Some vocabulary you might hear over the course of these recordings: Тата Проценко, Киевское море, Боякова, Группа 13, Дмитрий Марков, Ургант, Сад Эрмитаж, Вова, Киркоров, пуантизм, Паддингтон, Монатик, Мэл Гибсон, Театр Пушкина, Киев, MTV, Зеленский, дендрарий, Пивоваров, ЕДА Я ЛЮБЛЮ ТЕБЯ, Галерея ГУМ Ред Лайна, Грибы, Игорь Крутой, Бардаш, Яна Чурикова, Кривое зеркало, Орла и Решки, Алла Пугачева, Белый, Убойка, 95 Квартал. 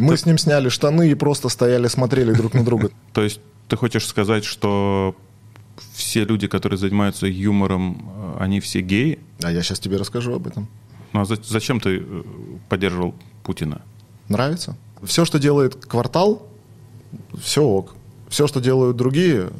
Мы с ним сняли штаны и просто стояли, смотрели друг на друга. То есть ты хочешь сказать, что все люди, которые занимаются юмором, они все геи? А я сейчас тебе расскажу об этом. Ну а зачем ты поддерживал Путина? Нравится. Все, что делает «Квартал», все ок. Все, что делают другие,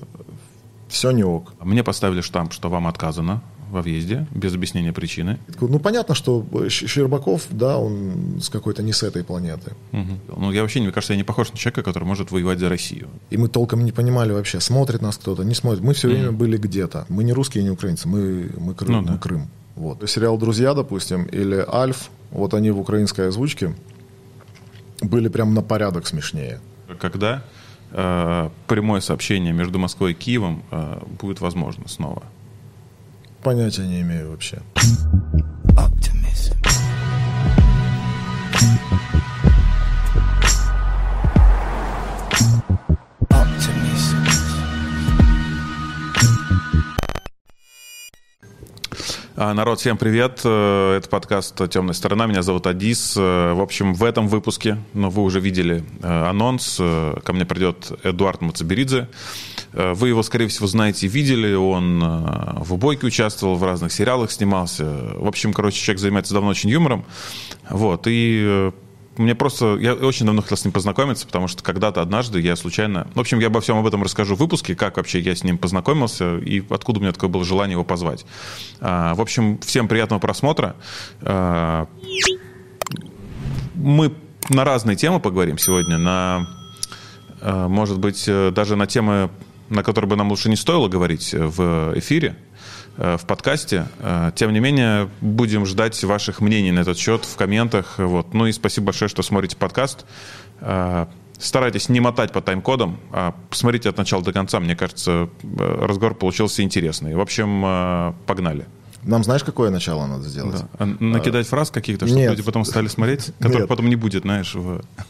все не ок. Мне поставили штамп, что вам отказано во въезде, без объяснения причины. Ну, понятно, что Щербаков, да, он с какой-то не с этой планеты. Угу. Ну, я вообще, мне кажется, я не похож на человека, который может воевать за Россию. И мы толком не понимали вообще, смотрит нас кто-то, не смотрит. Мы все время были где-то. Мы не русские, не украинцы, мы Крым. Ну, да. Мы Крым. Вот. Сериал «Друзья», допустим, или «Альф», вот они в украинской озвучке были прям на порядок смешнее. Когда прямое сообщение между Москвой и Киевом будет возможно снова? Понятия не имею вообще. Оптимизм. Оптимизм. Народ, всем привет. Это подкаст «Темная сторона». Меня зовут Адис. В общем, в этом выпуске, но вы уже видели анонс, ко мне придет Эдуард Мацаберидзе. Вы его, скорее всего, знаете, видели. Он в «Убойке» участвовал, в разных сериалах снимался. В общем, короче, человек занимается давно очень юмором. Вот. И мне просто... Я очень давно хотел с ним познакомиться, потому что когда-то однажды я случайно... В общем, я обо всем об этом расскажу в выпуске, как вообще я с ним познакомился и откуда у меня такое было желание его позвать. В общем, всем приятного просмотра. Мы на разные темы поговорим сегодня. На, может быть, даже на темы... на который бы нам лучше не стоило говорить в эфире, в подкасте. Тем не менее, будем ждать ваших мнений на этот счет в комментах. Вот. Ну и спасибо большое, что смотрите подкаст. Старайтесь не мотать по тайм-кодам, а посмотрите от начала до конца. Мне кажется, разговор получился интересный. В общем, погнали. Нам знаешь, какое начало надо сделать? Да. А накидать фраз каких-то, чтобы люди потом стали смотреть, которых потом не будет, знаешь.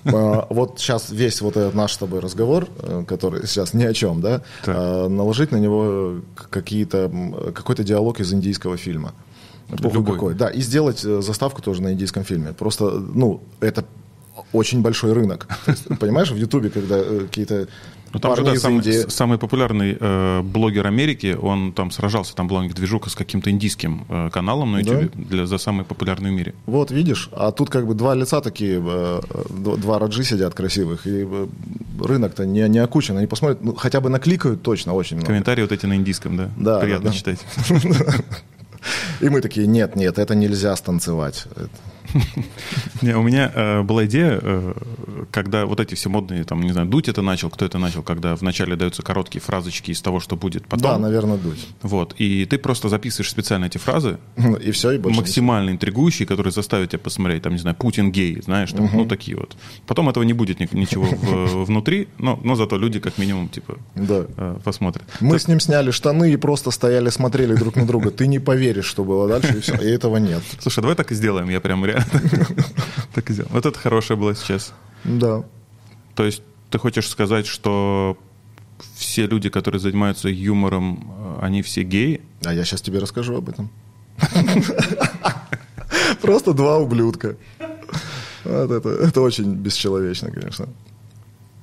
Вот сейчас весь вот этот наш с тобой разговор, который сейчас ни о чем, да, наложить на него какой-то диалог из индийского фильма. Похуй какой. Да, и сделать заставку тоже на индийском фильме. Просто, ну, это очень большой рынок. Понимаешь, в Ютубе, когда какие-то... Ну, там же, да, самый популярный блогер Америки, он там сражался, там была движуха с каким-то индийским каналом на YouTube, да? За самый популярный в мире. Вот, видишь, а тут как бы два лица такие, два раджи сидят красивых, и рынок-то не окучен, они посмотрят, ну, хотя бы накликают точно очень много. Комментарии вот эти на индийском, да? Да. Приятно читать. И мы такие, нет, это нельзя станцевать. У меня была идея, когда вот эти все модные, там, не знаю, Дудь это начал, кто это начал, когда вначале даются короткие фразочки из того, что будет потом. Да, наверное, Дудь. Вот, и ты просто записываешь специально эти фразы. И все, и больше. Максимально интригующие, которые заставят тебя посмотреть, там, не знаю, Путин гей, знаешь, там, ну, такие вот. Потом этого не будет ничего внутри, но зато люди, как минимум, типа, посмотрят. Мы с ним сняли штаны и просто стояли, смотрели друг на друга. Ты не поверишь, что было дальше, и все, и этого нет. Слушай, давай так и сделаем, я прям реально... Так и сделал. Вот это хорошее было сейчас. Да. То есть ты хочешь сказать, что все люди, которые занимаются юмором, они все геи? А я сейчас тебе расскажу об этом. Просто два ублюдка. Это очень бесчеловечно, конечно.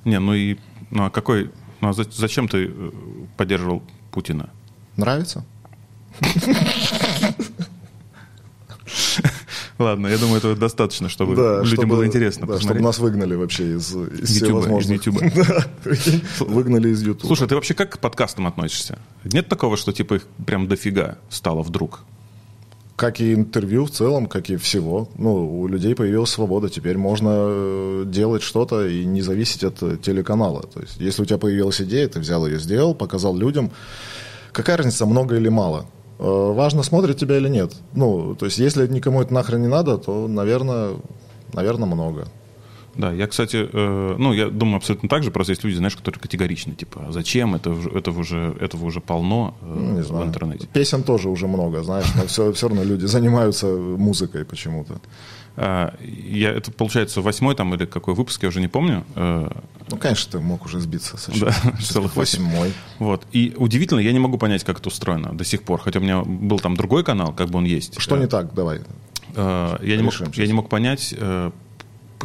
Не, ну и... Ну а какой... Ну а зачем ты поддерживал Путина? Нравится. Ладно, я думаю, этого достаточно, чтобы людям было интересно. Да, чтобы нас выгнали вообще из всевозможных... Выгнали из Ютуба. Слушай, ты вообще как к подкастам относишься? Нет такого, что типа их прям дофига стало вдруг? Как и интервью в целом, как и всего. Ну, у людей появилась свобода. Теперь можно делать что-то и не зависеть от телеканала. То есть, если у тебя появилась идея, ты взял ее, сделал, показал людям. Какая разница, много или мало? Важно, смотрит тебя или нет. Ну, то есть, если никому это нахрен не надо, то, наверное, много. Да, я, кстати, ну, я думаю абсолютно так же, просто есть люди, знаешь, которые категоричны, типа, зачем, этого уже полно в интернете. Песен тоже уже много, знаешь, но все равно люди занимаются музыкой почему-то. Это, получается, 8-й там или какой выпуск, я уже не помню. Ну, конечно, ты мог уже сбиться со счета. Да, целых 8-й. Вот. И удивительно, я не могу понять, как это устроено до сих пор. Хотя у меня был там другой канал, как бы он есть. Что не так? Давай. Я не мог понять,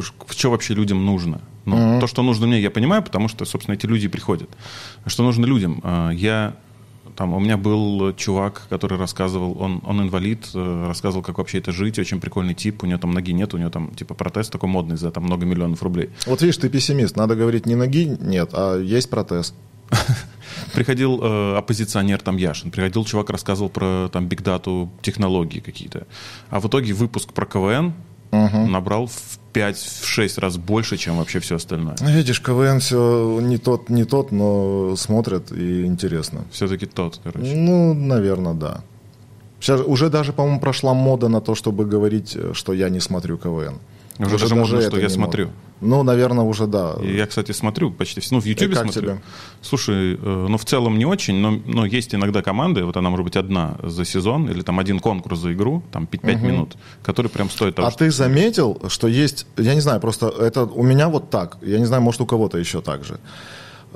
что вообще людям нужно. Ну, то, что нужно мне, я понимаю, потому что, собственно, эти люди приходят. Что нужно людям? Я... Там, у меня был чувак, который рассказывал, он инвалид, рассказывал, как вообще это жить, очень прикольный тип, у него там ноги нет, у него там типа протез такой модный за там много миллионов рублей. Вот видишь, ты пессимист, надо говорить не ноги нет, а есть протез. Приходил оппозиционер там Яшин, приходил чувак, рассказывал про там бигдату, технологии какие-то, а в итоге выпуск про КВН набрал в 5-6 раз больше, чем вообще все остальное. Ну, видишь, КВН все не тот, но смотрят и интересно. Все-таки тот, короче. Ну, наверное, да. Сейчас уже даже, по-моему, прошла мода на то, чтобы говорить, что я не смотрю КВН. Уже даже можно, что я смотрю. Ну, наверное, уже да. И я, кстати, смотрю почти все. Ну, в Ютубе смотрю. Тебе? Слушай, ну, в целом не очень, но есть иногда команды, вот она, может быть, одна за сезон, или там один конкурс за игру, там 5 минут, который прям стоит того, ты заметил, что есть, я не знаю, просто это у меня вот так, я не знаю, может, у кого-то еще так же,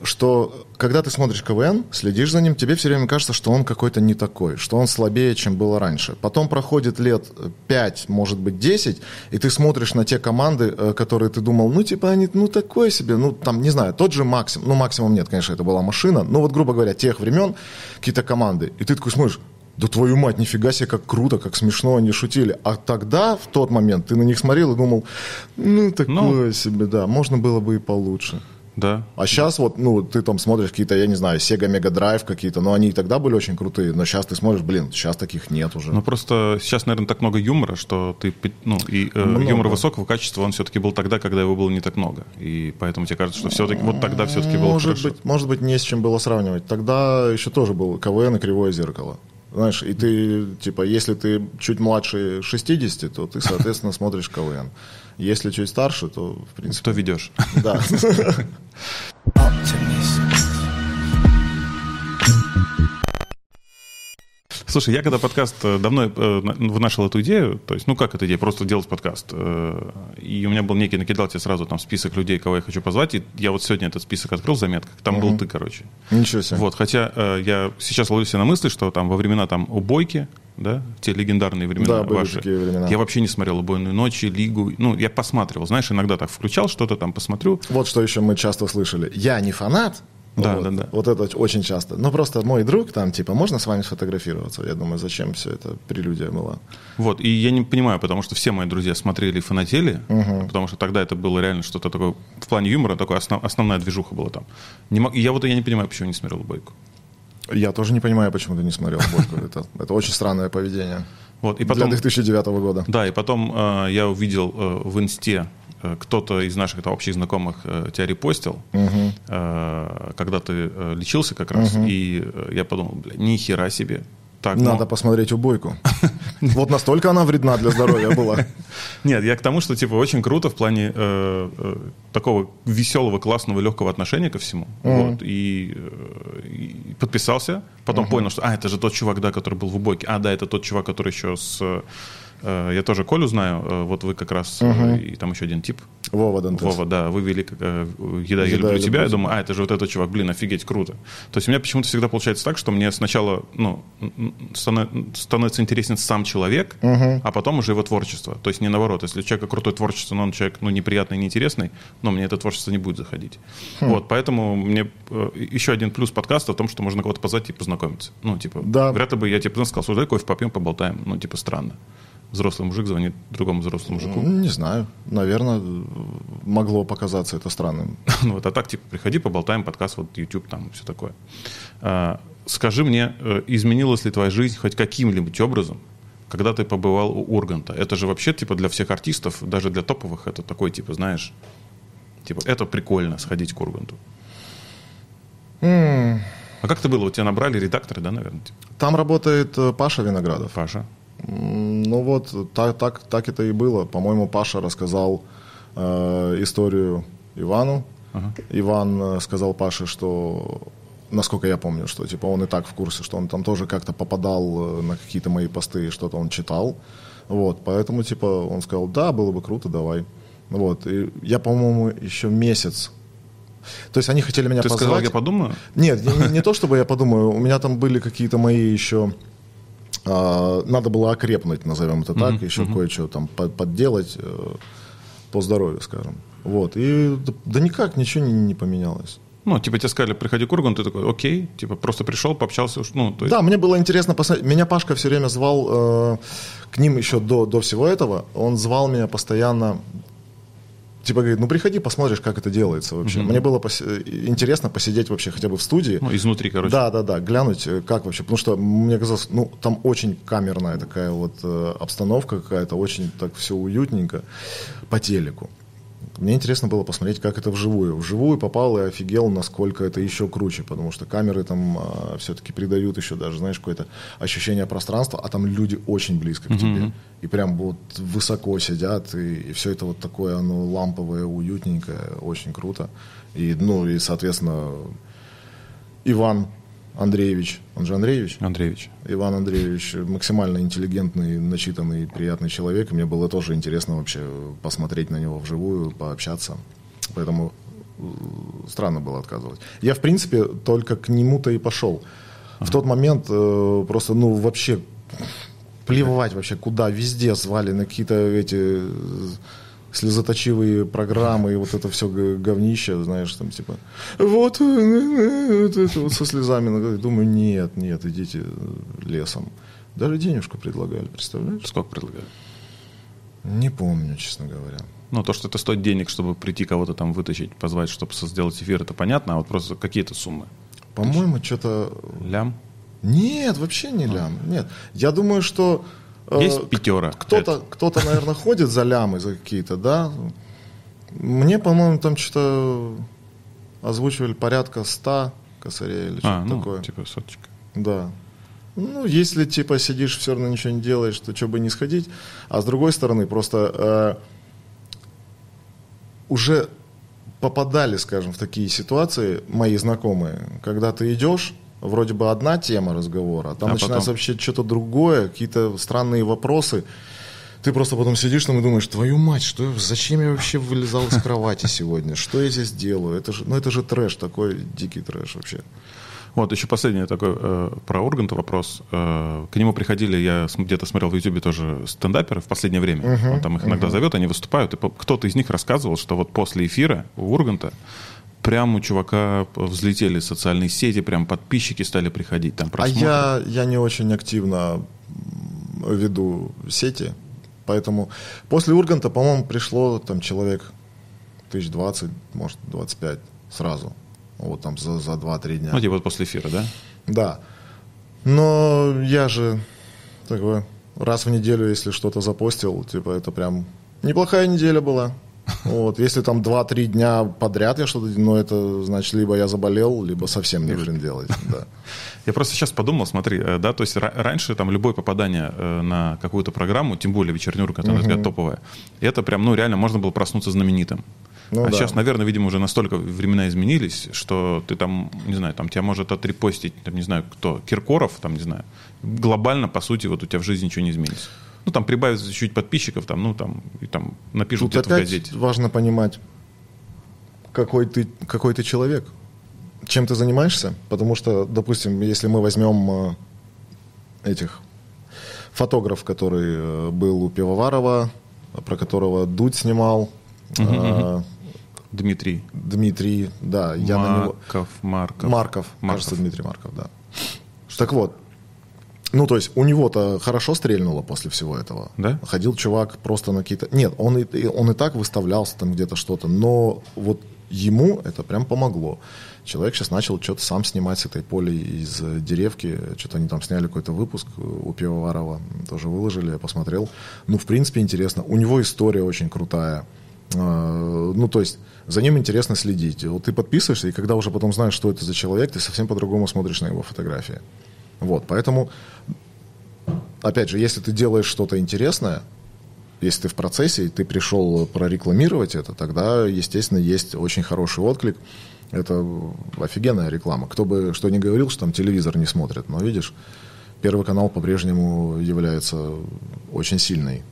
что когда ты смотришь КВН, следишь за ним, тебе все время кажется, что он какой-то не такой, что он слабее, чем было раньше. Потом проходит лет 5, может быть 10, и ты смотришь на те команды, которые ты думал, ну типа они, ну такое себе, ну там, не знаю, тот же максимум, ну максимум нет, конечно, это была машина, ну вот, грубо говоря, тех времен какие-то команды, и ты такой смотришь, да твою мать, нифига себе, как круто, как смешно они шутили. А тогда, в тот момент, ты на них смотрел и думал, ну такое себе, да, можно было бы и получше. Да. А сейчас вот, ну, ты там смотришь какие-то, я не знаю, Сега Мега Драйв какие-то, но они и тогда были очень крутые, но сейчас ты смотришь, блин, сейчас таких нет уже. Ну, просто сейчас, наверное, так много юмора, что ты, ну, и юмор высокого качества, он все-таки был тогда, когда его было не так много, и поэтому тебе кажется, что все-таки вот тогда все-таки было хорошо. Может быть, не с чем было сравнивать. Тогда еще тоже был КВН и «Кривое зеркало». Знаешь, и ты, типа, если ты чуть младше 60, то ты, соответственно, смотришь КВН. Если чуть старше, то, в принципе... То ведешь. Да. Слушай, я когда подкаст давно вынашивал эту идею, то есть, ну как эта идея, просто делать подкаст. И у меня был некий, накидал тебе сразу там список людей, кого я хочу позвать, и я вот сегодня этот список открыл в заметках, там был ты, короче. Ничего себе. Вот, хотя я сейчас ловлю себя на мысли, что там во времена там Убойки, да, те легендарные времена, да, ваши, такие времена. Я вообще не смотрел «Убойную ночь», «Лигу», ну я посматривал, знаешь, иногда так включал, что-то там посмотрю. Вот что еще мы часто слышали, я не фанат. Да, вот, да, да. Вот это очень часто. Ну, просто мой друг там, типа, можно с вами сфотографироваться? Я думаю, зачем все это прелюдия была. Вот, и я не понимаю, потому что все мои друзья смотрели и фанатели, потому что тогда это было реально что-то такое, в плане юмора, такая основная движуха была там. Я не понимаю, почему не смотрел «Убойку». Я тоже не понимаю, почему ты не смотрел «Убойку». Это очень странное поведение. Вот, и потом, для 2009 года. Да, и потом я увидел в инсте, кто-то из наших там, общих знакомых тебя репостил, когда ты лечился как раз, и я подумал, бля, ни хера себе. Так, надо посмотреть «Убойку». Вот настолько она вредна для здоровья была. Нет, я к тому, что типа очень круто в плане такого веселого, классного, легкого отношения ко всему. Вот, и подписался, потом понял, что это же тот чувак, да, который был в «Убойке». А, да, это тот чувак, который еще с... Я тоже Колю знаю, вот вы как раз, и там еще один тип. Вова, да, вы вели «Еда, я люблю тебя», я думаю, это же вот этот чувак, блин, офигеть, круто. То есть у меня почему-то всегда получается так, что мне сначала, ну, становится интересен сам человек, а потом уже его творчество. То есть не наоборот, если у человека крутое творчество, но он человек, ну, неприятный, неинтересный, но мне это творчество не будет заходить. Вот, поэтому мне еще один плюс подкаста в том, что можно кого-то позвать и познакомиться. Ну, типа, вряд ли бы я тебе сказал, слушай, кофе попьем, поболтаем, ну, типа, странно. Взрослый мужик звонит другому взрослому мужику. Не знаю. Наверное, могло показаться это странным. Ну вот, а так, типа, приходи, поболтаем, подкаст, вот YouTube, там, все такое. Скажи мне, изменилась ли твоя жизнь хоть каким-либо образом, когда ты побывал у Урганта? Это же вообще, типа, для всех артистов, даже для топовых, это такой, типа, знаешь, типа, это прикольно, сходить к Урганту. А как это было? Вот тебя набрали редакторы, да, наверное? Типа? Там работает Паша Виноградов. Паша. Ну вот, так это и было. По-моему, Паша рассказал историю Ивану. Иван сказал Паше, что, насколько я помню, что типа он и так в курсе, что он там тоже как-то попадал на какие-то мои посты, что-то он читал. Вот, поэтому типа он сказал, да, было бы круто, давай. Вот, и я, по-моему, еще месяц. То есть они хотели меня позвать. Ты сказал, я подумаю? Нет, не то, чтобы я подумаю. У меня там были какие-то мои еще... Надо было окрепнуть, назовем это так, еще кое-что там подделать. по здоровью, скажем. Вот. И да никак ничего не поменялось. Ну, типа тебе сказали, приходи к Урганту, ты такой, окей, типа просто пришел, пообщался. Ну, то есть... Да, мне было интересно посмотреть. Меня Пашка все время звал к ним еще до всего этого. Он звал меня постоянно, типа говорит, ну приходи, посмотришь, как это делается вообще. Мне было интересно посидеть вообще хотя бы в студии. Ну, изнутри, короче. Да, глянуть, как вообще. Потому что мне казалось, ну, там очень камерная такая вот обстановка какая-то, очень так все уютненько по телеку. Мне интересно было посмотреть, как это вживую. Вживую попал и офигел, насколько это еще круче, потому что камеры там все-таки придают еще даже, знаешь, какое-то ощущение пространства, а там люди очень близко к тебе. И прям вот высоко сидят, и все это вот такое, оно ламповое, уютненькое, очень круто. И, ну, и, соответственно, Иван Андреевич, он же Андреевич? Андреевич. Иван Андреевич максимально интеллигентный, начитанный, приятный человек. Мне было тоже интересно вообще посмотреть на него вживую, пообщаться. Поэтому странно было отказывать. Я, в принципе, только к нему-то и пошел. В тот момент просто, ну, вообще плевать вообще куда. Везде звали на какие-то эти слезоточивые программы и вот это все говнище, знаешь, там типа вот это вот со слезами. Думаю, нет, идите лесом. Даже денежку предлагали, представляешь? Сколько предлагали? Не помню, честно говоря. Ну, то, что это стоит денег, чтобы прийти кого-то там вытащить, позвать, чтобы сделать эфир, это понятно, а вот просто какие-то суммы? По-моему, что-то... Лям? Нет, вообще не лям. Нет. Я думаю, что... Есть пятера. Кто-то, наверное, ходит за лямы за какие-то, да. Мне, по-моему, там что-то озвучивали порядка 100 косарей или что-то такое. Типа соточка. Да. Ну, если типа сидишь, все равно ничего не делаешь, то что бы не сходить. А с другой стороны, просто уже попадали, скажем, в такие ситуации мои знакомые, когда ты идешь, вроде бы одна тема разговора, а там начинается потом... вообще что-то другое, какие-то странные вопросы. Ты просто потом сидишь там и думаешь, твою мать, что, зачем я вообще вылезал из кровати сегодня? Что я здесь делаю? Это же трэш, такой дикий трэш вообще. Вот, еще последний такой про Урганта вопрос. К нему приходили, я где-то смотрел в Ютубе тоже стендаперы в последнее время. Он там их иногда зовет, они выступают. И кто-то из них рассказывал, что вот после эфира у Урганта прямо у чувака взлетели социальные сети, прям подписчики стали приходить. Там просмотры. А я не очень активно веду сети, поэтому после Урганта, по-моему, пришло там человек 1020, может, 25 сразу. Вот там за 2-3 дня. Ну, типа вот после эфира, да? Да. Но я же такой, раз в неделю, если что-то запостил, типа это прям неплохая неделя была. Вот, если там 2-3 дня подряд я что-то делаю, ну, это значит, либо я заболел, либо совсем не хрен делать. Да. Я просто сейчас подумал, смотри, да, то есть раньше там любое попадание на какую-то программу, тем более вечернюю, которая, на взгляд, топовая, это прям, ну, реально можно было проснуться знаменитым. Ну, а да. Сейчас, наверное, видимо, уже настолько времена изменились, что ты там, не знаю, там тебя может отрепостить, там, не знаю, кто, Киркоров, там, не знаю, глобально, по сути, вот у тебя в жизни ничего не изменится. Ну, там прибавится чуть-чуть подписчиков, там, ну, там, и там напишут где-то в газете. Важно понимать, какой ты человек, чем ты занимаешься. Потому что, допустим, если мы возьмем этих фотографов, который был у Пивоварова, про которого Дудь снимал. Дмитрий, да. Я на него... Марков. Кажется, Дмитрий Марков, да. Так вот. Ну, то есть, у него-то хорошо стрельнуло после всего этого. Да? Ходил чувак просто на какие-то... Нет, он и так выставлялся там где-то что-то, но вот ему это прям помогло. Человек сейчас начал что-то сам снимать с этой поли из деревки. Что-то они там сняли какой-то выпуск у Пивоварова. Тоже выложили, я посмотрел. Ну, в принципе, интересно. У него история очень крутая. Ну, то есть, за ним интересно следить. Вот ты подписываешься, и когда уже потом знаешь, что это за человек, ты совсем по-другому смотришь на его фотографии. Вот, поэтому, опять же, если ты делаешь что-то интересное, если ты в процессе, и ты пришел прорекламировать это, тогда, естественно, есть очень хороший отклик. Это офигенная реклама. Кто бы что ни говорил, что там телевизор не смотрят, но, видишь, Первый канал по-прежнему является очень сильной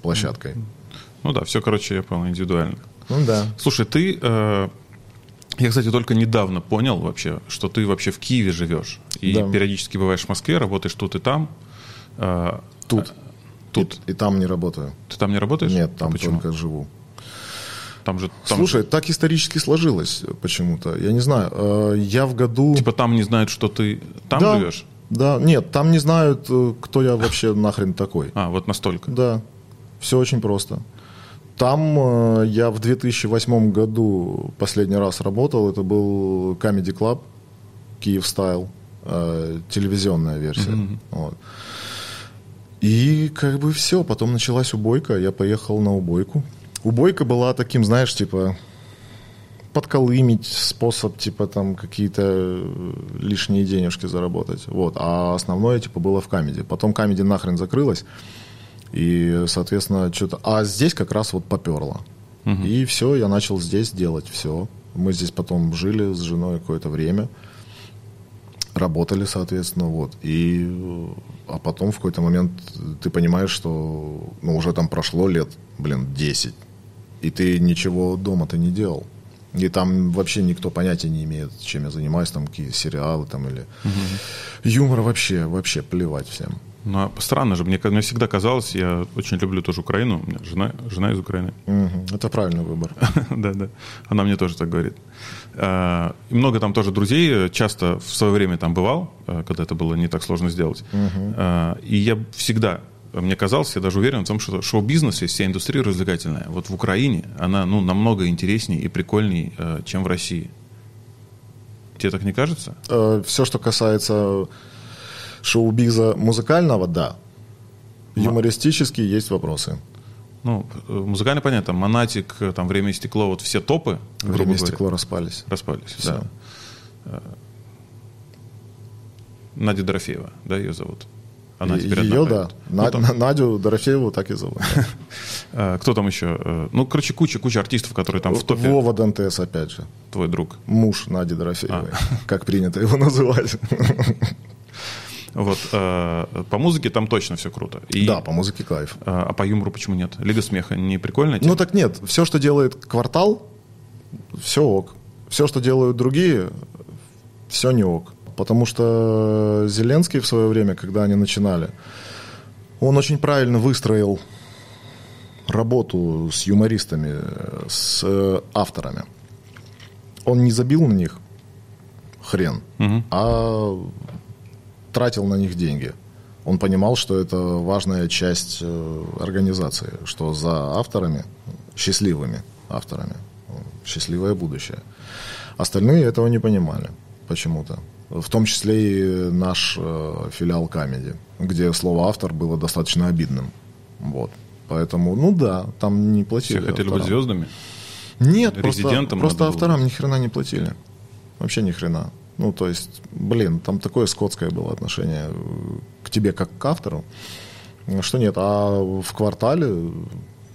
площадкой. Ну да, все, короче, я понял, индивидуально. Ну да. Слушай, ты... Я, кстати, только недавно понял вообще, что ты вообще в Киеве живешь. И периодически бываешь в Москве, работаешь тут и там. Тут. И там не работаю. Ты там не работаешь? Нет, там только живу. Там же, там слушай, же... так исторически сложилось почему-то. Я не знаю. Я в году... Типа там не знают, что ты там да, живешь? Да, нет, там не знают, кто я вообще нахрен такой. А, вот настолько. Да, все очень просто. Там я в 2008 году последний раз работал. Это был Comedy Club, Киев Стайл, телевизионная версия. Mm-hmm. Вот. И как бы все. Потом началась убойка. Я поехал на убойку. Убойка была таким, знаешь, типа, подколымить способ, типа, там, какие-то лишние денежки заработать. Вот. А основное, типа, было в камеди. Потом камеди нахрен закрылась. И, соответственно, что-то... А здесь как раз вот поперло. Угу. И все, я начал здесь делать все. Мы здесь потом жили с женой какое-то время. Работали, соответственно, вот. И... А потом в какой-то момент ты понимаешь, что ну, уже там прошло лет, блин, 10. И ты ничего дома-то не делал. И там вообще никто понятия не имеет, чем я занимаюсь, там какие сериалы там или угу. юмор вообще плевать всем. Ну, странно же, мне всегда казалось, я очень люблю тоже Украину, у меня жена из Украины. Угу. Это правильный выбор. Да. Она мне тоже так говорит. И много там тоже друзей, часто в свое время там бывал, когда это было не так сложно сделать. И я всегда... Мне казалось, я даже уверен в том, что шоу-бизнес и вся индустрия развлекательная, вот в Украине она ну, намного интереснее и прикольнее, чем в России. Тебе так не кажется? Все, что касается шоу-биза музыкального, да. Юмористические есть вопросы. Ну, музыкально понятно. Монатик, там, «Время и стекло», вот все топы. «Время и стекло» распались. Распались, все. Да. Надя Дорофеева, да, ее зовут? Она ее, да. Надю Дорофееву так и зовут. Кто там еще? Ну, короче, куча артистов, которые там в топе. Вова Дантес, опять же. Твой друг. Муж Нади Дорофеевой, как принято его называть. Вот. По музыке там точно все круто. И, да, по музыке кайф. А по юмору почему нет? Лига смеха не прикольная тема? Ну так нет. Все, что делает «Квартал», все ок. Все, что делают другие, все не ок. Потому что Зеленский в свое время, когда они начинали, он очень правильно выстроил работу с юмористами, с авторами. Он не забил на них хрен, а тратил на них деньги. Он понимал, что это важная часть организации, что за авторами, счастливыми авторами, счастливое будущее. Остальные этого не понимали почему-то. В том числе и наш филиал «Камеди», где слово «автор» было достаточно обидным. Вот. Поэтому, ну да, там не платили. Все хотели быть звездами? Нет, просто авторам ни хрена не платили. Вообще ни хрена. Ну, то есть, блин, там такое скотское было отношение к тебе как к автору, что нет. А в «Квартале»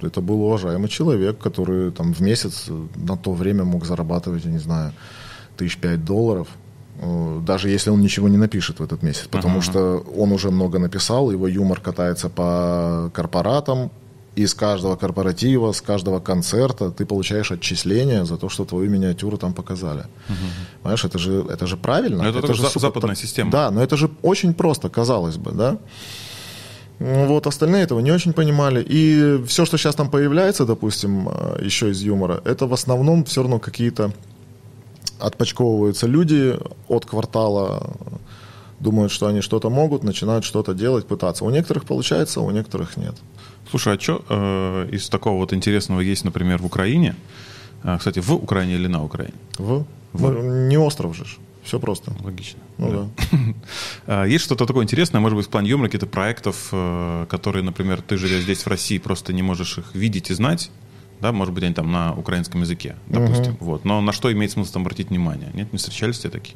это был уважаемый человек, который там в месяц на то время мог зарабатывать, я не знаю, $5,000. Даже если он ничего не напишет в этот месяц, потому что он уже много написал, его юмор катается по корпоратам, и с каждого корпоратива, с каждого концерта ты получаешь отчисления за то, что твою миниатюру там показали. Понимаешь, это же правильно. Но это же западная система. Да, но это же очень просто, казалось бы, да? Вот, остальные этого не очень понимали. И все, что сейчас там появляется, допустим, еще из юмора, это в основном все равно какие-то... Отпочковываются люди от «Квартала», думают, что они что-то могут, начинают что-то делать, пытаться. У некоторых получается, у некоторых нет. Слушай, а что из такого вот интересного есть, например, в Украине? Кстати, в Украине или на Украине? Ну, не остров же. Все просто. Логично. Ну да. Есть что-то такое интересное, может быть, в плане юмора, какие-то проектов, которые, например, ты, живя здесь в России, просто не можешь их видеть и знать? Да, может быть, они там на украинском языке, допустим. Вот. Но на что имеет смысл там обратить внимание? Нет, не встречались тебе такие?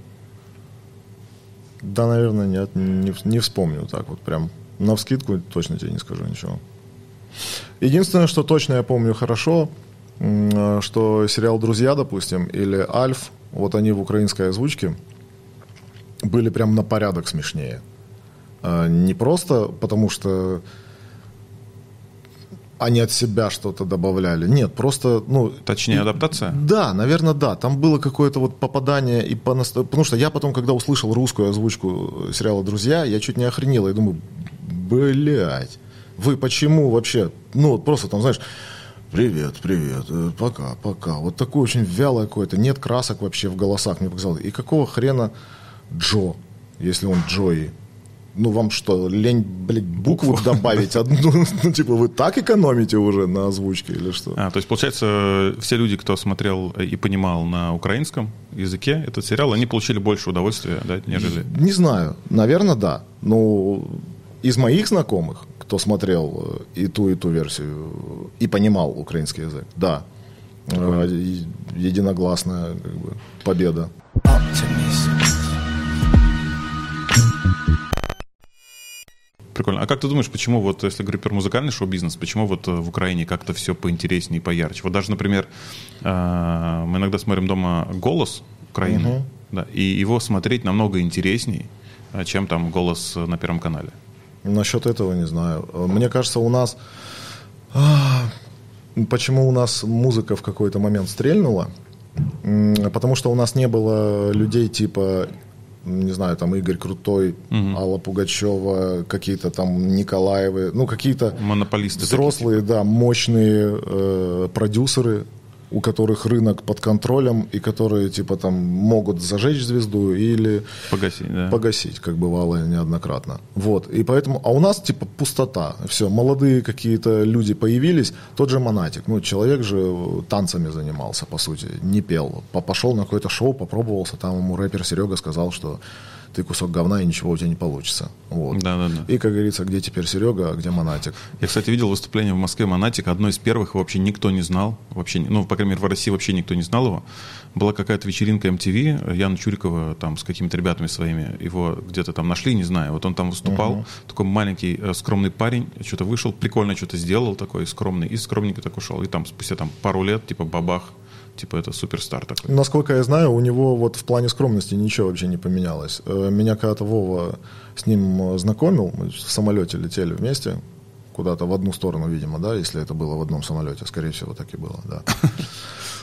Да, наверное, нет. Не вспомню так вот прям. Навскидку точно тебе не скажу ничего. Единственное, что точно я помню хорошо, что сериал «Друзья», допустим, или «Альф», вот они в украинской озвучке были прям на порядок смешнее. Не просто потому, что они от себя что-то добавляли. Нет, просто... ну точнее, адаптация? Да, наверное, да. Там было какое-то вот попадание. И потому что я потом, когда услышал русскую озвучку сериала «Друзья», я чуть не охренел. Я думаю, блядь, вы почему вообще... Ну, вот просто там, знаешь, Привет, привет, пока, пока. Вот такое очень вялое какое-то, нет красок вообще в голосах. Мне показалось, и какого хрена Джо, если он Джои? Ну, вам что, лень, блядь, букву добавить одну? Ну, типа, вы так экономите уже на озвучке или что? То есть, получается, все люди, кто смотрел и понимал на украинском языке этот сериал, они получили больше удовольствия, да, нежели... Не знаю, наверное, да. Но из моих знакомых, кто смотрел и ту версию, и понимал украинский язык, да. Единогласная как бы победа. Прикольно. А как ты думаешь, почему вот, если говорю про музыкальный шоу-бизнес, почему вот в Украине как-то все поинтереснее и поярче? Вот даже, например, мы иногда смотрим дома «Голос» Украины, угу. да, и его смотреть намного интересней, чем там «Голос» на Первом канале. Насчет этого не знаю. Мне кажется, у нас... Почему у нас музыка в какой-то момент стрельнула? Потому что у нас не было людей типа... не знаю, там Игорь Крутой, угу. Алла Пугачева, какие-то там Николаевы, ну, какие-то монополисты взрослые, такие. Да, мощные продюсеры, у которых рынок под контролем, и которые, типа, там, могут зажечь звезду или погасить, да. погасить, как бывало неоднократно. Вот, и поэтому, а у нас, типа, пустота, все, молодые какие-то люди появились, тот же Монатик, ну, человек же танцами занимался, по сути, не пел, пошел на какое-то шоу, попробовался, там ему рэпер Серега сказал, что ты кусок говна, и ничего у тебя не получится. Вот. Да. И, как говорится, где теперь Серега, а где Монатик? Я, кстати, видел выступление в Москве Монатика, одно из первых, вообще никто не знал, вообще, ну, по крайней мере, в России вообще никто не знал его. Была какая-то вечеринка MTV, Яна Чурикова там с какими-то ребятами своими, его где-то там нашли, не знаю, вот он там выступал, угу. такой маленький, скромный парень, что-то вышел, прикольно что-то сделал, такой скромный, и скромненько так ушел, и там спустя там, пару лет, типа, бабах, типа это суперстар такой. Насколько я знаю, у него вот в плане скромности ничего вообще не поменялось. Меня когда-то Вова с ним знакомил, мы в самолете летели вместе, куда-то в одну сторону, видимо, да, если это было в одном самолете, скорее всего, так и было, да.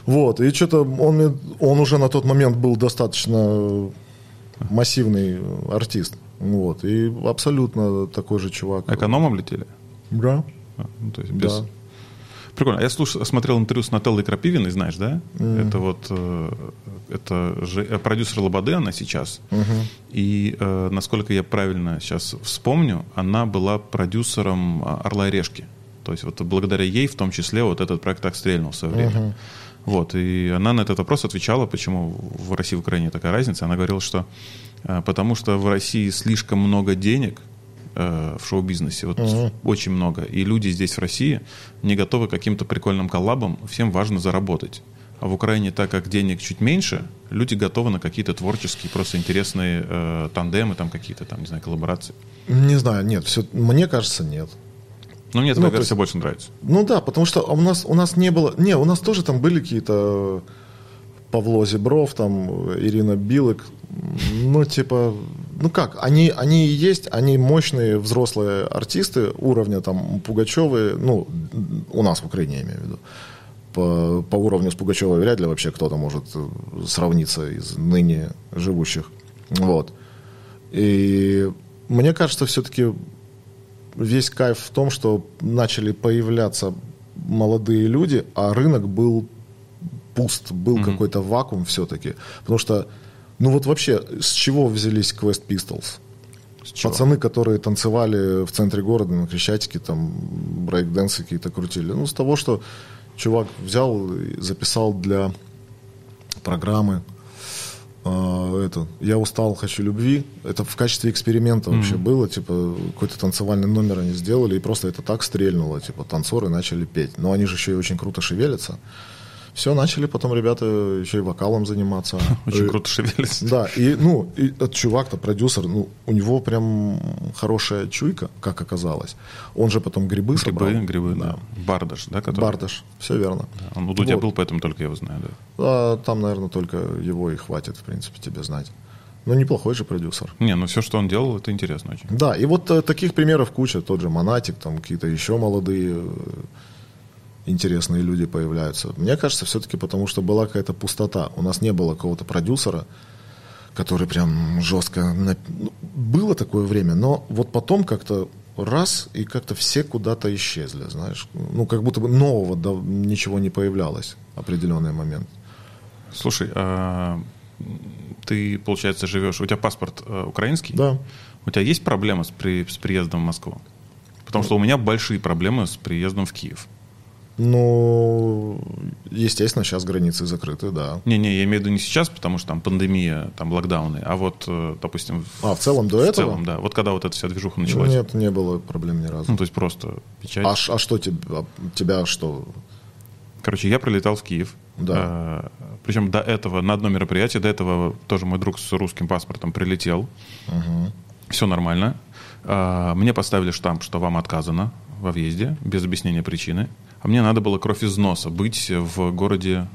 Вот, и что-то он уже на тот момент был достаточно массивный артист, вот, и абсолютно такой же чувак. Экономом летели? Да. То есть без... Прикольно. Я смотрел интервью с Нателлой Крапивиной, знаешь, да? Mm-hmm. Это вот продюсер Лободы, она сейчас. Mm-hmm. И, насколько я правильно сейчас вспомню, она была продюсером «Орла и решки». То есть вот благодаря ей, в том числе, вот этот проект так стрельнул в свое время. Mm-hmm. Вот. И она на этот вопрос отвечала, почему в России и в Украине такая разница. Она говорила, что потому что в России слишком много денег, в шоу-бизнесе. Вот uh-huh. очень много. И люди здесь, в России, не готовы к каким-то прикольным коллабам. Всем важно заработать. А в Украине, так как денег чуть меньше, люди готовы на какие-то творческие, просто интересные тандемы, там какие-то, там, не знаю, коллаборации. Не знаю, нет. Все, мне кажется, нет. Но мне эта версия больше нравится. Ну да, потому что у нас не было... Не, у нас тоже там были какие-то Павло Зебров, там, Ирина Билык. Ну, типа... Ну как, они и есть, они мощные взрослые артисты уровня там Пугачевой, ну, у нас в Украине, я имею в виду. По уровню с Пугачевой вряд ли вообще кто-то может сравниться из ныне живущих. Вот. И мне кажется, все-таки весь кайф в том, что начали появляться молодые люди, а рынок был пуст, был mm-hmm. какой-то вакуум все-таки. Потому что ну вот вообще, с чего взялись Quest Pistols? Пацаны, которые танцевали в центре города на Крещатике, там брейк-дэнсы какие-то крутили. Ну, с того, что чувак взял и записал для программы эту «Я устал, хочу любви». Это в качестве эксперимента вообще было. Типа какой-то танцевальный номер они сделали, и просто это так стрельнуло. Типа танцоры начали петь. Но они же еще и очень круто шевелятся. Все, начали потом ребята еще и вокалом заниматься. Очень круто шевелились. Да, и, ну, этот чувак-то, продюсер, ну, у него прям хорошая чуйка, как оказалось. Он же потом «Грибы» собрал. «Грибы», да. «Бардаш», да? Который... «Бардаш», все верно. Да. Он у Дудя был, поэтому только я его знаю, да. А, там, наверное, только его и хватит, в принципе, тебе знать. Ну, неплохой же продюсер. Не, ну все, что он делал, это интересно очень. Да, и вот таких примеров куча. Тот же «Монатик», там какие-то еще молодые... интересные люди появляются. Мне кажется, все-таки потому, что была какая-то пустота. У нас не было какого-то продюсера, который прям жестко... Было такое время, но вот потом как-то раз, и как-то все куда-то исчезли, знаешь. Ну, как будто бы нового ничего не появлялось в определенный момент. Слушай, а ты, получается, живешь... У тебя паспорт украинский? Да. У тебя есть проблемы с приездом в Москву? Потому что у меня большие проблемы с приездом в Киев. Ну, естественно, сейчас границы закрыты, да. Не-не, я имею в виду не сейчас, потому что там пандемия, там локдауны, а вот, допустим... А, в целом до этого? В целом, да. Вот когда вот эта вся движуха началась. Нет, не было проблем ни разу. Ну, то есть просто печать. А что тебя что... Короче, я прилетал в Киев. Да. Причем до этого, на одно мероприятие, до этого тоже мой друг с русским паспортом прилетел. Угу. Все нормально. Мне поставили штамп, что вам отказано во въезде, без объяснения причины. А мне надо было кровь из носа быть в городе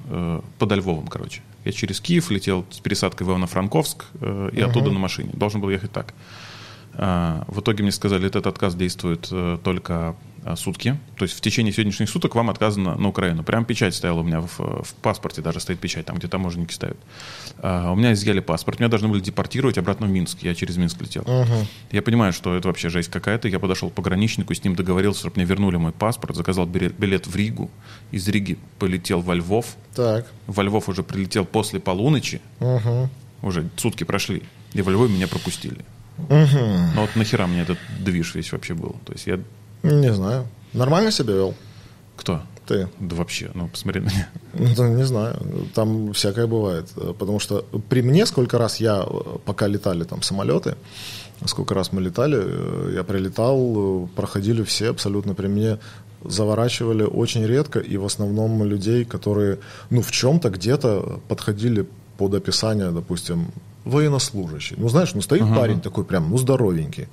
под Львовом, короче. Я через Киев летел с пересадкой в Ивано-Франковск и оттуда на машине. Должен был ехать так. В итоге мне сказали, этот отказ действует только сутки. То есть в течение сегодняшних суток вам отказано на Украину. Прям печать стояла у меня в паспорте, даже стоит печать, там где таможенники ставят. У меня изъяли паспорт, меня должны были депортировать обратно в Минск. Я через Минск летел. Я понимаю, что это вообще жесть какая-то. Я подошел к пограничнику, с ним договорился, чтобы мне вернули мой паспорт. Заказал билет в Ригу. Из Риги полетел во Львов. Так. Во Львов уже прилетел после полуночи. Уже сутки прошли. И во Львове меня пропустили. Ну вот нахера мне этот движ весь вообще был? То есть я... Не знаю. Нормально себя вел? Кто? Ты. Да вообще, ну посмотри на меня. Да, не знаю, там всякое бывает. Потому что при мне, сколько раз я, пока летали там самолеты, сколько раз мы летали, я прилетал, проходили все абсолютно при мне, заворачивали очень редко и в основном людей, которые, ну в чем-то где-то подходили под описание, допустим, военнослужащий. Ну знаешь, ну стоит парень такой прям, ну здоровенький.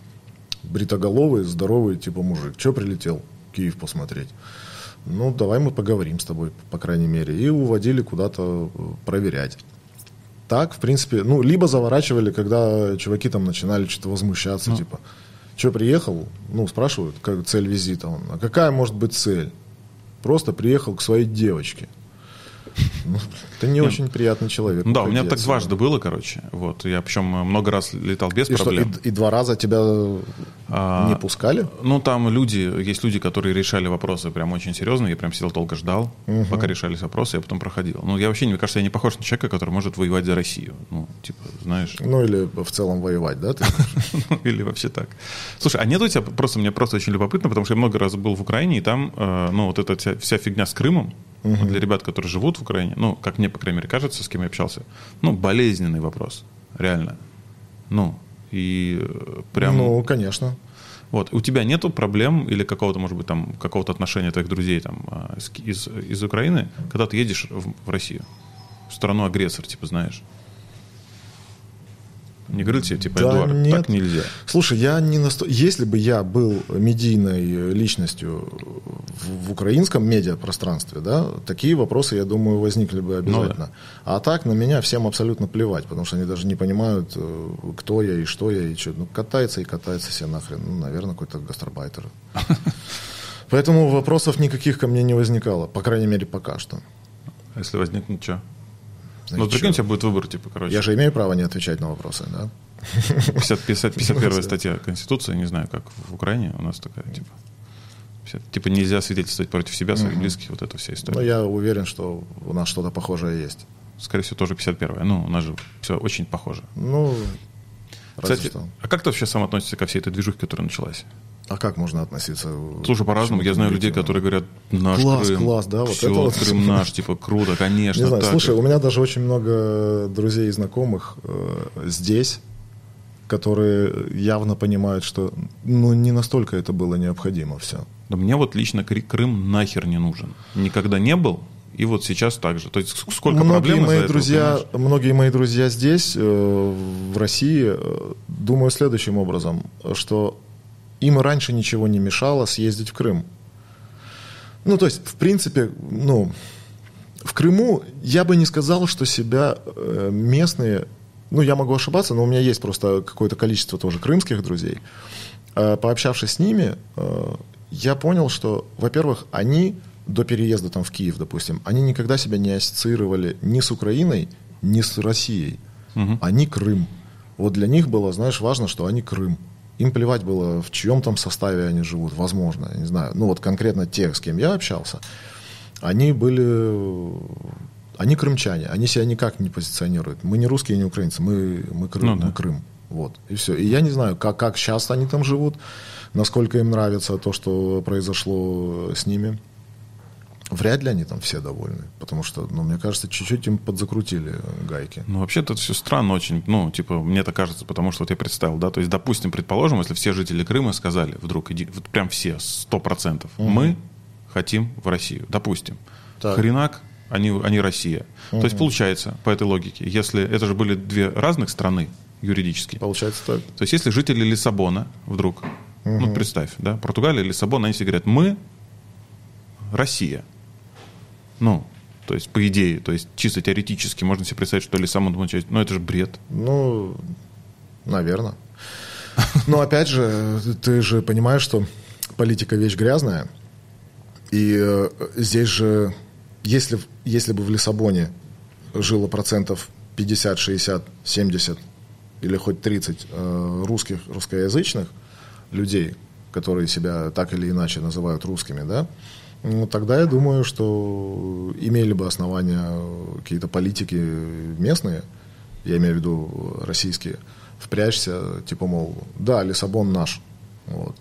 Бритоголовый, здоровый, типа мужик. Че прилетел Киев посмотреть? Ну, давай мы поговорим с тобой, по крайней мере. И уводили куда-то проверять. Так, в принципе, ну, либо заворачивали, когда чуваки там начинали что-то возмущаться, типа, че приехал? Ну, спрашивают, как цель визита. Он, а какая может быть цель? Просто приехал к своей девочке. Ну, ты не очень приятный человек. Да, у меня так дважды было, короче. Вот. Я причем много раз летал без проблем. И два раза тебя не пускали? Ну, там есть люди, которые решали вопросы прям очень серьезно. Я прям сидел долго ждал, пока решались вопросы, я потом проходил. Ну, я вообще, мне кажется, я не похож на человека, который может воевать за Россию. Ну, типа, знаешь. Ну, или в целом воевать, да? Или вообще так. Слушай, а нет у тебя просто, мне просто очень любопытно, потому что я много раз был в Украине, и там, ну, вот эта вся фигня с Крымом. Угу. Для ребят, которые живут в Украине, ну, как мне, по крайней мере, кажется, с кем я общался, ну, болезненный вопрос, реально. Ну, и прям... Ну, конечно. Вот, у тебя нету проблем или какого-то, может быть, там, какого-то отношения твоих друзей там из Украины, когда ты едешь в Россию, в страну-агрессор, типа, знаешь? Не говорил тебе, типа, да, Эдуард, нет. Так нельзя. Слушай, я не настолько... Если бы я был медийной личностью в украинском медиапространстве, да, такие вопросы, я думаю, возникли бы обязательно. Ну, да. А так на меня всем абсолютно плевать, потому что они даже не понимают, кто я и что я, и что. Ну, катается и катается все нахрен. Ну, наверное, какой-то гастарбайтер. Поэтому вопросов никаких ко мне не возникало, по крайней мере, пока что. А если возникнет, что? Ну, прикинь, у тебя будет выбор, типа, короче. Я же имею право не отвечать на вопросы, да? 51 статья Конституции, не знаю, как в Украине, у нас такая, типа, 50, типа нельзя свидетельствовать против себя, своих близких, вот эта вся история. Ну, я уверен, что у нас что-то похожее есть. Скорее всего, тоже 51-я. Ну, у нас же все очень похоже. Ну, кстати, что. А как ты вообще сам относишься ко всей этой движухе, которая началась? А как можно относиться? Слушай, по-разному. Я знаю людей, которые говорят, наш класс, Крым. Класс, да? Вот все, это вот... Крым наш, типа, круто, конечно. Не знаю, так. Слушай, у меня даже очень много друзей и знакомых здесь, которые явно понимают, что ну, не настолько это было необходимо все. Да мне вот лично Крым нахер не нужен. Никогда не был. И вот сейчас так же. То есть сколько проблем из-за этого? Многие мои друзья здесь, в России, думаю следующим образом, что им раньше ничего не мешало съездить в Крым. Ну, то есть, в принципе, ну, в Крыму я бы не сказал, что себя местные... Ну, я могу ошибаться, но у меня есть просто какое-то количество тоже крымских друзей. Пообщавшись с ними, я понял, что, во-первых, они... до переезда там в Киев, допустим, они никогда себя не ассоциировали ни с Украиной, ни с Россией. Они Крым. Вот для них было, знаешь, важно, что они Крым. Им плевать было, в чьем там составе они живут, возможно, я не знаю. Ну вот конкретно тех, с кем я общался, они были... Они крымчане, они себя никак не позиционируют. Мы не русские, не украинцы, мы Крым. Вот, и все. И я не знаю, как сейчас они там живут, насколько им нравится то, что произошло с ними. Вряд ли они там все довольны, потому что, ну, мне кажется, чуть-чуть им подзакрутили гайки. Ну, вообще-то это все странно очень, ну, типа, мне так кажется, потому что вот я представил, да, то есть, допустим, предположим, если все жители Крыма сказали вдруг, иди, вот прям все, 100%, мы хотим в Россию, допустим, так. Хренак, они Россия. То есть, получается, по этой логике, если это же были две разных страны юридически. Получается так. То есть, если жители Лиссабона вдруг, ну, представь, да, Португалия, Лиссабон, они все говорят, мы Россия. Ну, то есть, по идее, то есть, чисто теоретически можно себе представить, что Лиссабон, ну, это же бред. Ну, наверное. Но, опять же, ты же понимаешь, что политика вещь грязная. И здесь же, если бы в Лиссабоне жило 50, 60, 70 или хоть 30 русских, русскоязычных людей, которые себя так или иначе называют русскими, да, ну, тогда я думаю, что имели бы основания какие-то политики местные, я имею в виду российские, впрячься, типа, мол, да, Лиссабон наш. Вот.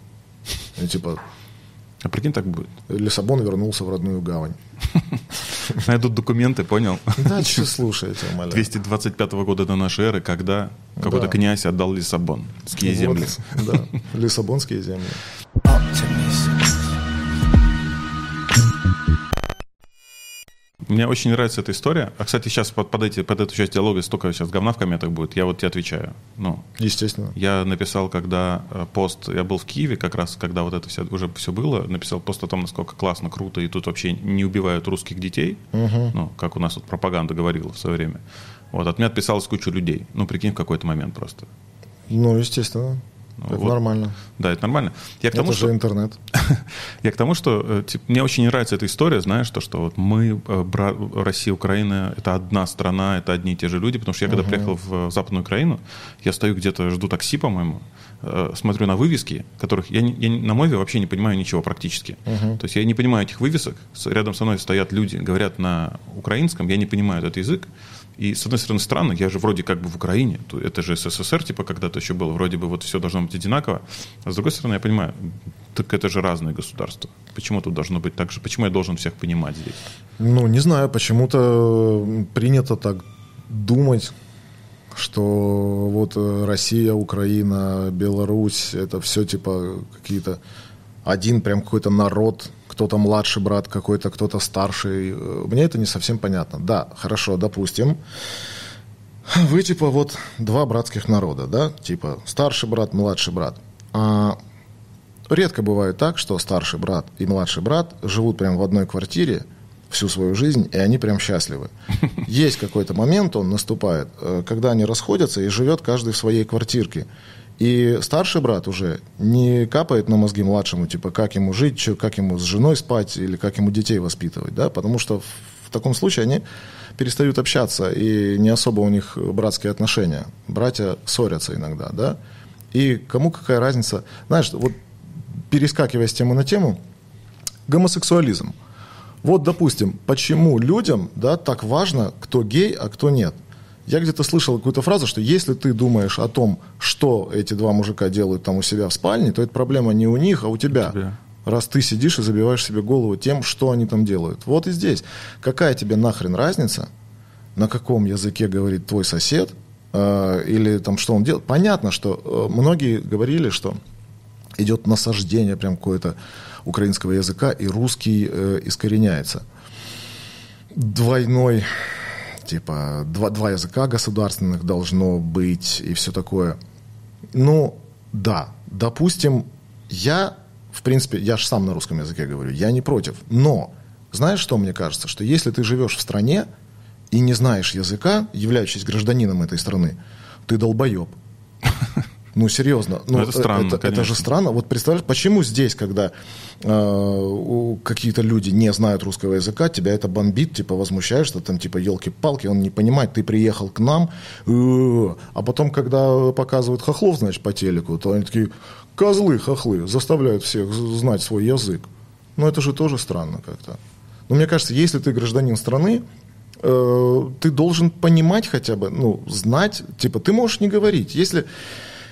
И, типа, а прикинь, так будет. Лиссабон вернулся в родную гавань. Найдут документы, понял? Да, что слушаете, умоляю. 225 года до нашей эры, когда какой-то князь отдал Лиссабон. Ские земли. Да, лиссабонские земли. Мне очень нравится эта история. А, кстати, сейчас под эту часть диалога столько сейчас говна в комментах будет. Я вот тебе отвечаю. Ну, естественно. Я написал, когда пост... Я был в Киеве как раз, когда вот это все, уже все было. Написал пост о том, насколько классно, круто. И тут вообще не убивают русских детей. Угу. Ну, как у нас тут пропаганда говорила в свое время. Вот. От меня отписалась куча людей. Ну, прикинь, в какой-то момент просто. Ну, естественно. Это вот. Нормально. Да, это нормально. Я к тому, это же что... интернет. Я к тому, что типа, мне очень не нравится эта история, знаешь, что вот мы, Россия, Украина, это одна страна, это одни и те же люди, потому что я когда приехал в Западную Украину, я стою где-то, жду такси, по-моему, смотрю на вывески, которых я на мове вообще не понимаю ничего практически. То есть я не понимаю этих вывесок, рядом со мной стоят люди, говорят на украинском, я не понимаю этот язык. И, с одной стороны, странно, я же вроде как бы в Украине, это же СССР, типа, когда-то еще было, вроде бы вот все должно быть одинаково, а с другой стороны, я понимаю, так это же разные государства, почему тут должно быть так же, почему я должен всех понимать здесь? Ну, не знаю, почему-то принято так думать, что вот Россия, Украина, Беларусь, это все, типа, какие-то, один прям какой-то народ, кто-то младший брат какой-то, кто-то старший. Мне это не совсем понятно. Да, хорошо, допустим, вы типа вот два братских народа, да, типа старший брат, младший брат. А редко бывает так, что старший брат и младший брат живут прям в одной квартире всю свою жизнь, и они прям счастливы. Есть какой-то момент, он наступает, когда они расходятся и живет каждый в своей квартирке. И старший брат уже не капает на мозги младшему, типа, как ему жить, как ему с женой спать или как ему детей воспитывать, да, потому что в таком случае они перестают общаться, и не особо у них братские отношения. Братья ссорятся иногда, да, и кому какая разница. Знаешь, вот перескакивая с темы на тему, гомосексуализм. Вот, допустим, почему людям, да, так важно, кто гей, а кто нет. Я где-то слышал какую-то фразу, что если ты думаешь о том, что эти два мужика делают там у себя в спальне, то это проблема не у них, а у тебя. Раз ты сидишь и забиваешь себе голову тем, что они там делают. Вот и здесь. Какая тебе нахрен разница, на каком языке говорит твой сосед, или там что он делает. Понятно, что многие говорили, что идет насаждение прям какое-то украинского языка, и русский искореняется. Двойной... Типа, два языка государственных должно быть и все такое. Ну, да, допустим, я, в принципе, я же сам на русском языке говорю, я не против. Но, знаешь, что мне кажется? Что если ты живешь в стране и не знаешь языка, являющись гражданином этой страны, ты долбоеб. Ну, серьезно. Ну, это странно, это же странно. Вот представляешь, почему здесь, когда какие-то люди не знают русского языка, тебя это бомбит, типа возмущаешься, там, типа, елки-палки, он не понимает, ты приехал к нам. А потом, когда показывают хохлов, значит, по телеку, то они такие, козлы, хохлы, заставляют всех знать свой язык. Ну, это же тоже странно как-то. Но мне кажется, если ты гражданин страны, ты должен понимать хотя бы, ну, знать, типа, ты можешь не говорить.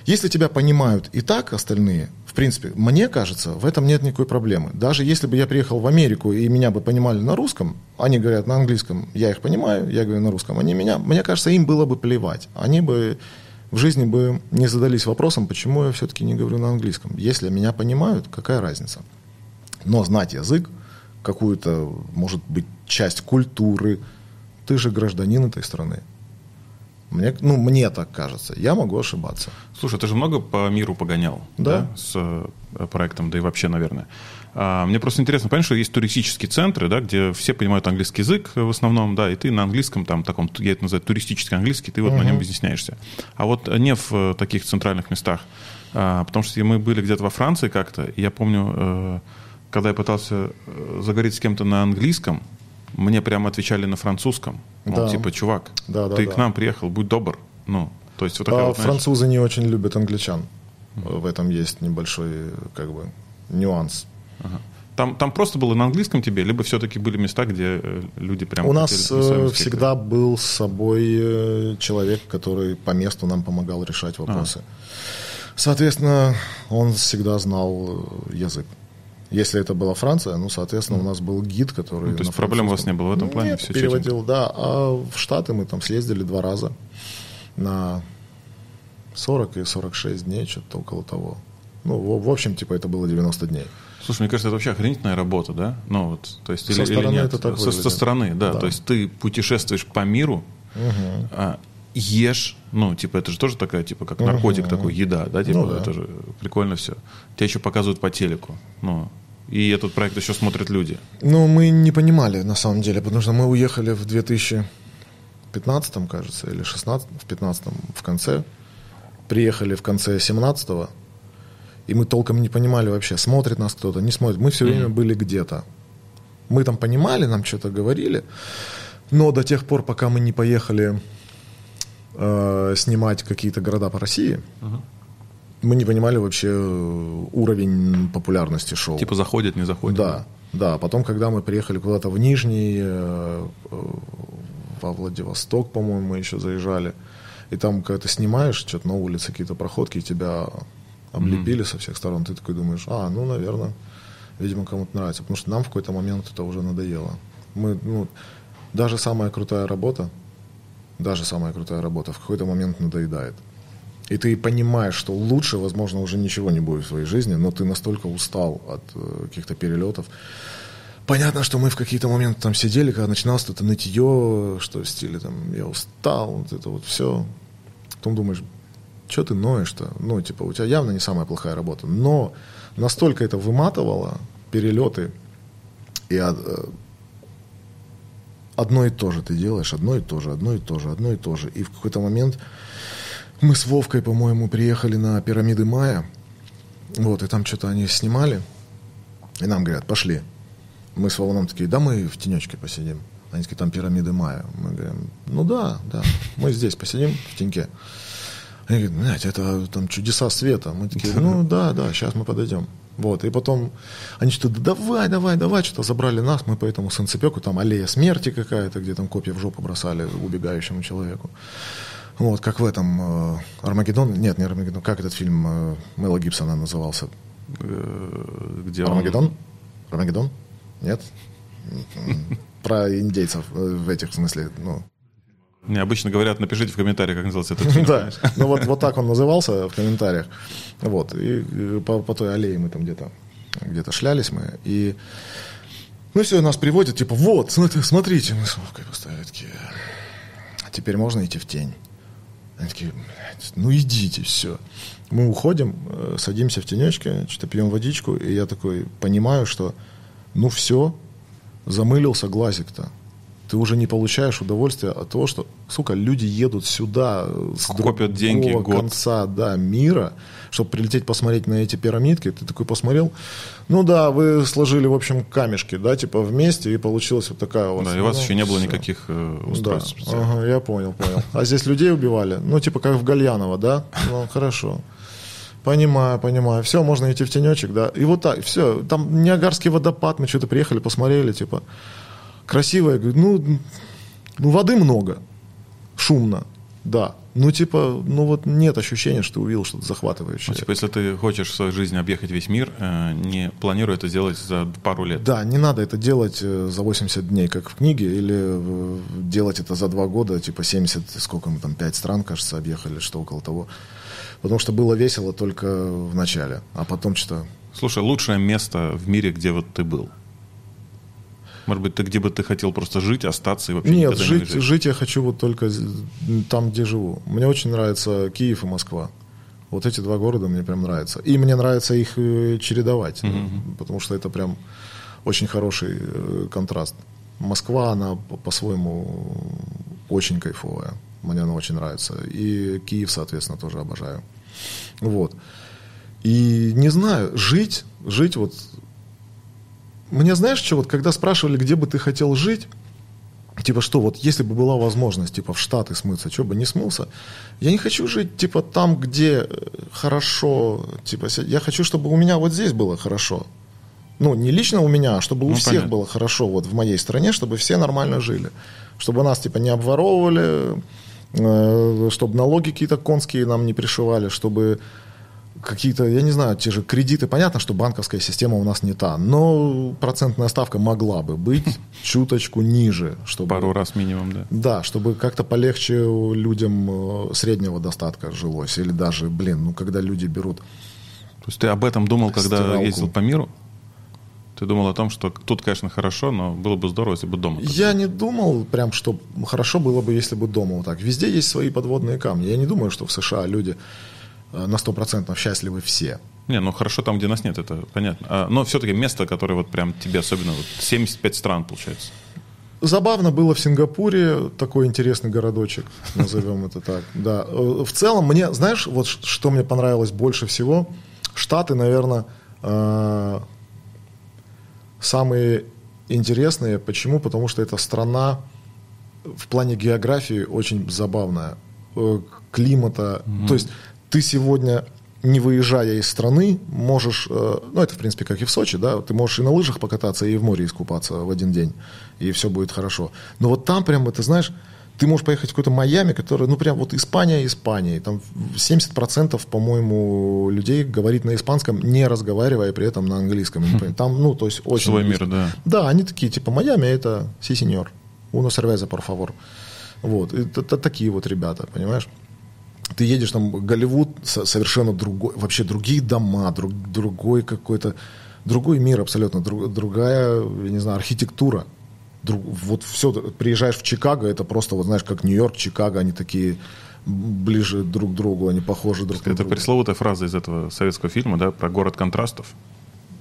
Если тебя понимают и так остальные, в принципе, мне кажется, в этом нет никакой проблемы. Даже если бы я приехал в Америку и меня бы понимали на русском, они говорят на английском, я их понимаю, я говорю на русском, они меня, мне кажется, им было бы плевать. Они бы в жизни бы не задались вопросом, почему я все-таки не говорю на английском. Если меня понимают, какая разница? Но знать язык, какую-то, может быть, часть культуры, ты же гражданин этой страны. Мне так кажется. Я могу ошибаться. Слушай, ты же много по миру погонял, да? С проектом, да и вообще, наверное. Мне просто интересно, понимаешь, что есть туристические центры, да, где все понимают английский язык в основном, да, и ты на английском, там, таком, я это называю туристический английский, ты вот на нем объясняешься. А вот не в таких центральных местах. Потому что мы были где-то во Франции как-то, и я помню, когда я пытался заговорить с кем-то на английском, мне прямо отвечали на французском. Да. Ну, типа, чувак, ты к нам приехал, будь добр. Ну, то есть, вот такая вот, знаешь... Французы не очень любят англичан. В этом есть небольшой, как бы, нюанс. Ага. Там просто было на английском тебе, либо все-таки были места, где люди прямо... У нас всегда был с собой человек, который по месту нам помогал решать вопросы. Соответственно, он всегда знал язык. Если это была Франция, ну, соответственно, у нас был гид, который... Ну, то есть проблем у вас не было в этом плане? Нет, все переводил, да. А в Штаты мы там съездили 2 раза на 40 и 46 дней, что-то около того. Ну, в общем, типа, это было 90 дней. Слушай, мне кажется, это вообще охренительная работа, да? Ну, вот, то есть, со стороны это так выглядит. Со стороны, да. То есть ты путешествуешь по миру, ешь, ну, типа, это же тоже такая, типа, как наркотик такой, еда, да, типа, ну, да. Это же прикольно все. Тебя еще показывают по телеку, ну, и этот проект еще смотрят люди. Ну, мы не понимали, на самом деле, потому что мы уехали в 2015, кажется, или 16, в 15 в конце, приехали в конце 17-го, и мы толком не понимали вообще, смотрит нас кто-то, не смотрит, мы все время были где-то. Мы там понимали, нам что-то говорили, но до тех пор, пока мы не поехали... снимать какие-то города по России, мы не понимали вообще уровень популярности шоу. Типа заходит, не заходит. Да. Потом, когда мы приехали куда-то в Нижний, во Владивосток, по-моему, мы еще заезжали, и там, когда ты снимаешь, что-то на улице какие-то проходки, тебя облепили со всех сторон, ты такой думаешь, ну, наверное, видимо, кому-то нравится. Потому что нам в какой-то момент это уже надоело. Даже самая крутая работа, в какой-то момент надоедает. И ты понимаешь, что лучше, возможно, уже ничего не будет в своей жизни, но ты настолько устал от каких-то перелетов. Понятно, что мы в какие-то моменты там сидели, когда начиналось это нытье, что в стиле там «я устал», вот это вот все. Потом думаешь, что ты ноешь-то? Ну, типа, у тебя явно не самая плохая работа. Но настолько это выматывало, перелеты, и одно и то же ты делаешь, одно и то же. И в какой-то момент мы с Вовкой, по-моему, приехали на пирамиды Майя. Вот, и там что-то они снимали. И нам говорят, пошли. Мы с Вовоном такие, да мы в тенечке посидим. Они такие, там пирамиды Майя. Мы говорим, ну да, мы здесь посидим в теньке. Они говорят, блядь, это там чудеса света. Мы такие, ну да, сейчас мы подойдем. Вот, и потом они что-то давай, что-то забрали нас, мы по этому санцепеку, там аллея смерти какая-то, где там копья в жопу бросали убегающему человеку. Вот, как в этом Армагеддон, нет, не Армагеддон, как этот фильм Мэла Гибсона назывался? Где Армагеддон? Армагеддон? Нет? Про индейцев в этих, в смысле, ну... Мне обычно говорят, напишите в комментариях, как назывался этот фильм. Да, ну вот так он назывался в комментариях. Вот, и по той аллее мы там где-то шлялись мы. И, ну все, нас приводят, типа, вот, смотрите. Мы с Вовкой поставили такие, теперь можно идти в тень. Они такие, блядь, ну идите, все. Мы уходим, садимся в тенечке, что-то пьем водичку. И я такой понимаю, что, ну все, замылился глазик-то. ты уже не получаешь удовольствия от того, что, сука, люди едут сюда с копят деньги конца мира, чтобы прилететь посмотреть на эти пирамидки. Ты такой посмотрел, ну да, вы сложили, в общем, камешки, да, типа вместе, и получилась вот такая вот. Да, и у вас еще не было никаких устройств. Да. Ага, я понял. А здесь людей убивали? Ну, типа как в Гальяново, да? Ну, хорошо. Понимаю. Все, можно идти в тенечек, да. И вот так, все. Там Ниагарский водопад, мы что-то приехали, посмотрели, типа. Красивая, ну воды много, шумно, да. Ну, типа, ну вот нет ощущения, что ты увидел что-то захватывающее. Ну, типа, если ты хочешь в своей жизни объехать весь мир, не планируй это делать за пару лет. Да, не надо это делать за 80 дней, как в книге, или делать это за 2 года, типа 70, сколько мы там, 5 стран, кажется, объехали, что около того. Потому что было весело только в начале, а потом что-то... Слушай, лучшее место в мире, где вот ты был? Может быть, ты где бы ты хотел просто жить, остаться и вообще нет, никогда не жить? Нет, жить я хочу вот только там, где живу. Мне очень нравится Киев и Москва. Вот эти 2 города мне прям нравятся. И мне нравится их чередовать, потому что это прям очень хороший контраст. Москва, она по-своему очень кайфовая. Мне она очень нравится. И Киев, соответственно, тоже обожаю. Вот. И не знаю, жить вот... Мне знаешь, что вот когда спрашивали, где бы ты хотел жить, типа что, вот если бы была возможность, типа в Штаты смыться, что бы не смылся, я не хочу жить, типа там, где хорошо, типа я хочу, чтобы у меня вот здесь было хорошо. Ну, не лично у меня, а чтобы у всех понятно. Было хорошо вот в моей стране, чтобы все нормально жили. Чтобы нас, типа, не обворовывали, чтобы налоги какие-то конские нам не пришивали, чтобы... Какие-то, я не знаю, те же кредиты. Понятно, что банковская система у нас не та, но процентная ставка могла бы быть чуточку ниже. Чтобы, пару раз минимум, да. Да, чтобы как-то полегче людям среднего достатка жилось. Или даже, когда люди берут... То есть ты об этом думал, когда ездил по миру? Ты думал о том, что тут, конечно, хорошо, но было бы здорово, если бы дома. Я не думал прям, что хорошо было бы, если бы дома вот так. Везде есть свои подводные камни. Я не думаю, что в США люди... на 100% счастливы все. Не, ну хорошо там, где нас нет, это понятно. Но все-таки место, которое вот прям тебе особенно, вот 75 стран получается. Забавно было в Сингапуре, такой интересный городочек, назовем это так. Да. В целом мне, знаешь, вот что мне понравилось больше всего, Штаты, наверное, самые интересные. Почему? Потому что это страна в плане географии очень забавная, климата, то есть ты сегодня, не выезжая из страны, можешь, ну это в принципе как и в Сочи, да, ты можешь и на лыжах покататься, и в море искупаться в один день, и все будет хорошо. Но вот там прямо, ты знаешь, ты можешь поехать в какое-то Майами, которое, ну прям вот Испания, и там 70%, по-моему, людей говорит на испанском, не разговаривая при этом на английском. Там, ну то есть очень... Свой мир, да. Да, они такие, типа Майами, это си сеньор, уно сервеза, пор фавор. Вот, это такие вот ребята, понимаешь? Ты едешь там в Голливуд, совершенно другой, вообще другие дома, другой какой-то, другой мир абсолютно, другая, я не знаю, архитектура. Вот все, приезжаешь в Чикаго, это просто, вот знаешь, как Нью-Йорк, Чикаго, они такие ближе друг к другу, они похожи друг на друга. Это пресловутая фраза из этого советского фильма, да, про город контрастов,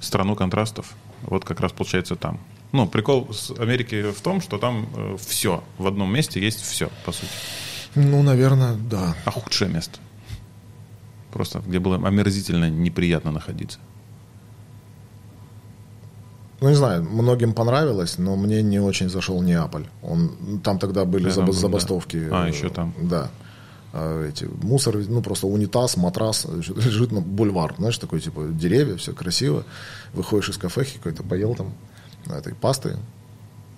страну контрастов, вот как раз получается там. Ну, прикол с Америки в том, что там все, в одном месте есть все, по сути. Ну, наверное, да. А худшее место? Просто, где было омерзительно неприятно находиться. Ну, не знаю, многим понравилось, но мне не очень зашел Неаполь. Там тогда были забастовки. Да. А, еще там. Да. Мусор, ну, просто унитаз, матрас, лежит на бульвар. Знаешь, такой, типа, деревья, все красиво. Выходишь из кафехи, какой-то поел там этой пасты,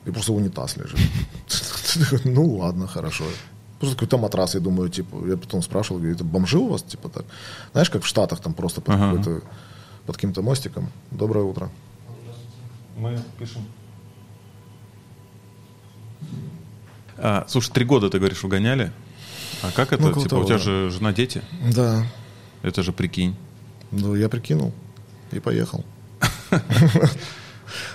и просто унитаз лежит. Ну, ладно, хорошо. Просто какой-то матрас, я думаю, типа, я потом спрашивал, говорю, это бомжи у вас, типа так. Знаешь, как в Штатах, там просто под каким-то мостиком. Доброе утро. Мы пишем. Слушай, 3 года, ты говоришь, угоняли. А как это? Ну, типа, того, у тебя же жена, дети. Да. Это же прикинь. Ну, я прикинул и поехал.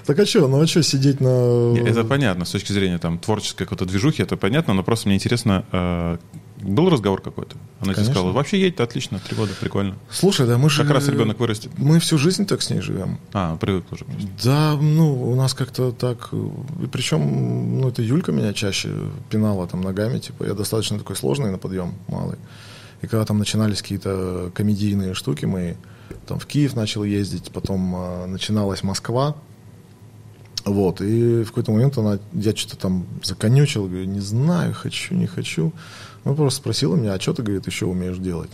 Так а что, сидеть на... Нет, это понятно, с точки зрения там творческой какой-то движухи, это понятно, но просто мне интересно, Был разговор какой-то? Она тебе сказала, вообще едет отлично, 3 года, прикольно. Слушай, да мы же... Как раз ребенок вырастет. Мы всю жизнь так с ней живем. А, привык уже. Да, ну, у нас как-то так... Причем, ну, это Юлька меня чаще пинала там ногами, типа, я достаточно такой сложный на подъем, малый. И когда там начинались какие-то комедийные штуки, мы там в Киев начал ездить, потом начиналась Москва. Вот, и в какой-то момент она, я что-то там законючил, говорю, не знаю, хочу, не хочу. Она просто спросила меня, а что ты, говорит, еще умеешь делать?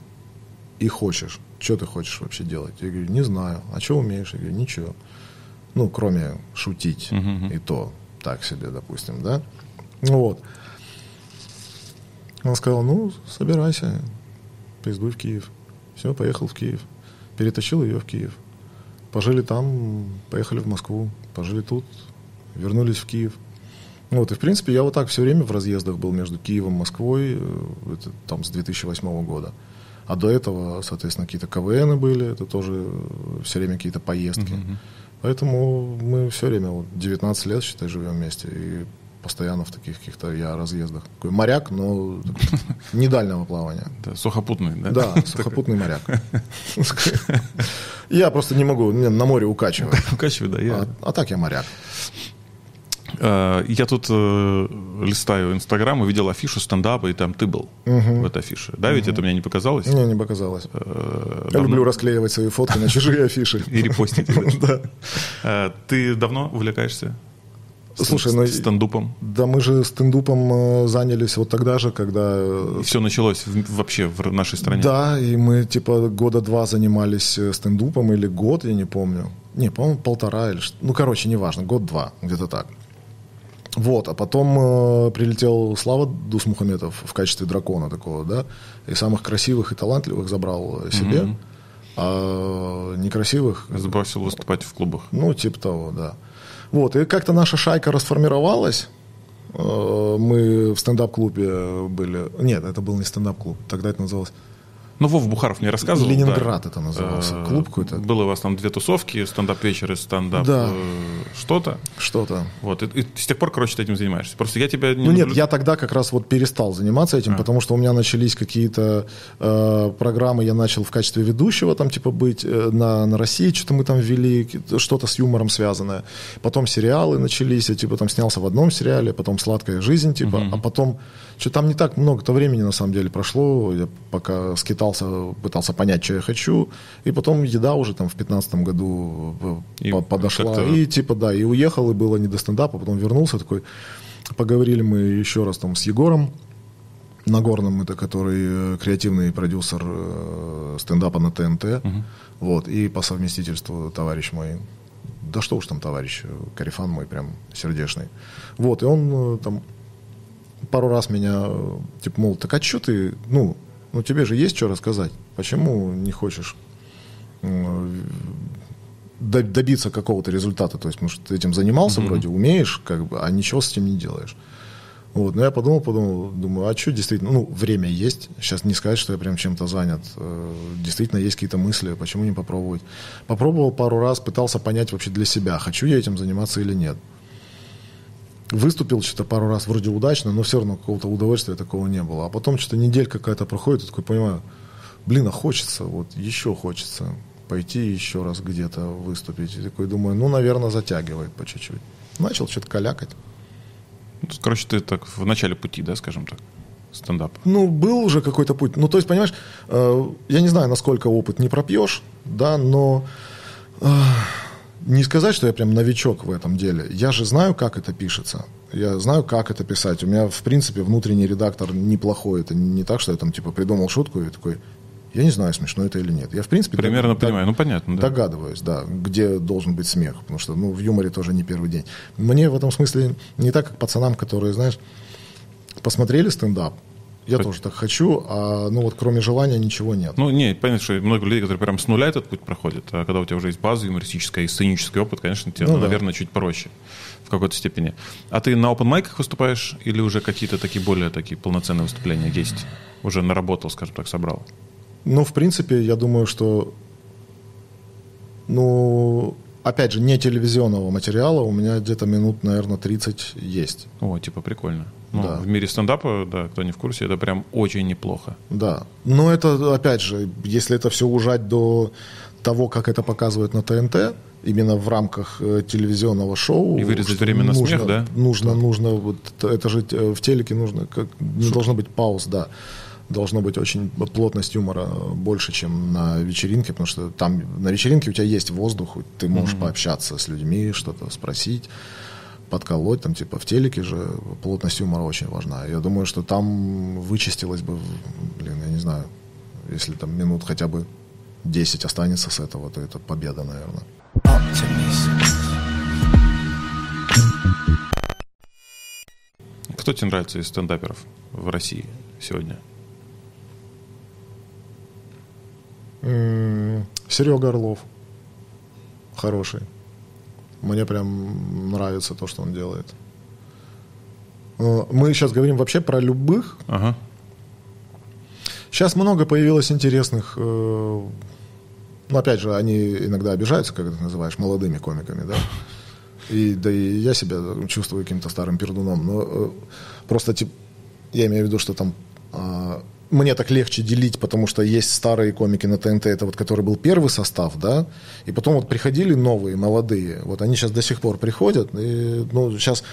И хочешь. Что ты хочешь вообще делать? Я говорю, не знаю. А что умеешь? Я говорю, ничего. Ну, кроме шутить. И то так себе, допустим, да? Вот. Она сказала, ну, собирайся, поездуй в Киев. Все, поехал в Киев. Перетащил ее в Киев. Пожили там, поехали в Москву, пожили тут, вернулись в Киев. Вот, и, в принципе, я вот так все время в разъездах был между Киевом и Москвой, это, там, с 2008 года. А до этого, соответственно, какие-то КВНы были, это тоже все время какие-то поездки. Поэтому мы все время, вот, 19 лет, считай, живем вместе, и постоянно в таких каких-то я разъездах. Такой моряк, но не дальнего плавания. Сухопутный, да? Да, сухопутный моряк. Я просто не могу, меня на море укачивает. Укачивает, да. А так я моряк. Я тут листаю Инстаграм и видел афишу стендапа, и там ты был в этой афише. Да, ведь это мне не показалось? Мне не показалось. Я люблю расклеивать свои фотки на чужие афиши. И репостить. Ты давно увлекаешься? Слушай, стендупом? Да мы же стендупом занялись вот тогда же, когда... И все началось вообще в нашей стране. Да, и мы типа года два занимались стендупом, или год, я не помню. Не, по-моему, 1,5 или что. Ну, короче, неважно, год-два, где-то так. Вот, а потом прилетел Слава Дусмухаметов в качестве дракона такого, да, и самых красивых и талантливых забрал себе, а некрасивых... Сбросил выступать в клубах. Ну, типа того, да. Вот, и как-то наша шайка расформировалась. Мы в стендап-клубе были. Нет, это был не стендап-клуб. Тогда это называлось... Ну, Вов Бухаров мне рассказывал. Ленинград это назывался. Клуб какой-то. Было у вас там 2 тусовки. Стендап-вечер и стендап что-то. Что-то. Вот. И с тех пор, короче, ты этим занимаешься. Просто я тебя... Не люблю. Нет, я тогда как раз вот перестал заниматься этим, потому что у меня начались какие-то программы. Я начал в качестве ведущего там типа быть на России. Что-то мы там ввели, что-то с юмором связанное. Потом сериалы начались. Я типа там снялся в одном сериале. Потом «Сладкая жизнь». Типа. А потом... Что-то там не так много-то времени на самом деле прошло. Я пока скитался, пытался понять, что я хочу, и потом еда уже там в 2015 году и подошла, как-то... и типа да, и уехал, и было не до стендапа, потом вернулся такой, поговорили мы еще раз там с Егором Нагорным, это который креативный продюсер стендапа на ТНТ, вот, и по совместительству товарищ мой, да что уж там товарищ, корифан мой прям сердечный, вот, и он там пару раз меня, типа, мол, так а что ты, ну, тебе же есть что рассказать. Почему не хочешь добиться какого-то результата? То есть, потому что ты этим занимался вроде, умеешь, как бы, а ничего с этим не делаешь. Вот. Но я подумал, думаю, а что действительно? Ну, время есть. Сейчас не сказать, что я прям чем-то занят. Действительно, есть какие-то мысли, почему не попробовать? Попробовал пару раз, пытался понять вообще для себя, хочу я этим заниматься или нет. Выступил что-то пару раз вроде удачно, но все равно какого-то удовольствия такого не было. А потом что-то неделька какая-то проходит, и такой понимаю, блин, а хочется, вот еще хочется пойти еще раз где-то выступить. И такой думаю, ну, наверное, затягивает по чуть-чуть. Начал что-то калякать. Короче, ты так в начале пути, да, скажем так, стендап? Ну, был уже какой-то путь. Ну, то есть, понимаешь, я не знаю, насколько опыт не пропьешь, да, но... Не сказать, что я прям новичок в этом деле. Я же знаю, как это пишется. Я знаю, как это писать. У меня, в принципе, внутренний редактор неплохой. Это не так, что я там, типа, придумал шутку и такой, я не знаю, смешно это или нет. Я, в принципе, примерно понимаю. Ну, понятно, да. Догадываюсь, да, где должен быть смех. Потому что, ну, в юморе тоже не первый день. Мне в этом смысле не так, как пацанам, которые, знаешь, посмотрели стендап. Я тоже так хочу, а ну вот кроме желания ничего нет. Ну, не, понятно, что много людей, которые прям с нуля этот путь проходят, а когда у тебя уже есть база юмористическая и сценический опыт, конечно, тебе, наверное, чуть проще в какой-то степени. А ты на опенмайках выступаешь или уже какие-то такие более такие полноценные выступления есть? Уже наработал, скажем так, собрал? Ну, в принципе, я думаю, что, ну, опять же, не телевизионного материала у меня где-то минут, наверное, 30 есть. О, типа прикольно. Ну, да. В мире стендапа, да, кто не в курсе, это прям очень неплохо. Да. Но это, опять же, если это все ужать до того, как это показывают на ТНТ, именно в рамках телевизионного шоу. И вырезать время на смех, да? Нужно, вот, это же в телеке нужно, не должно быть пауз, да. Должно быть очень плотность юмора больше, чем на вечеринке, потому что там на вечеринке у тебя есть воздух, ты можешь пообщаться с людьми, что-то спросить, подколоть, там типа в телеке же плотность юмора очень важна. Я думаю, что там вычистилось бы, я не знаю, если там минут хотя бы 10 останется с этого, то это победа, наверное. Кто тебе нравится из стендаперов в России сегодня? Серега Орлов. Хороший. Мне прям нравится то, что он делает. Мы сейчас говорим вообще про любых. Ага. Сейчас много появилось интересных. Ну, опять же, они иногда обижаются, как это называешь, молодыми комиками, да? И я себя чувствую каким-то старым пердуном. Но просто, типа, я имею в виду, что там... Мне так легче делить, потому что есть старые комики на ТНТ, это вот который был первый состав, да, и потом вот приходили новые, молодые, вот они сейчас до сих пор приходят, и, ну, сейчас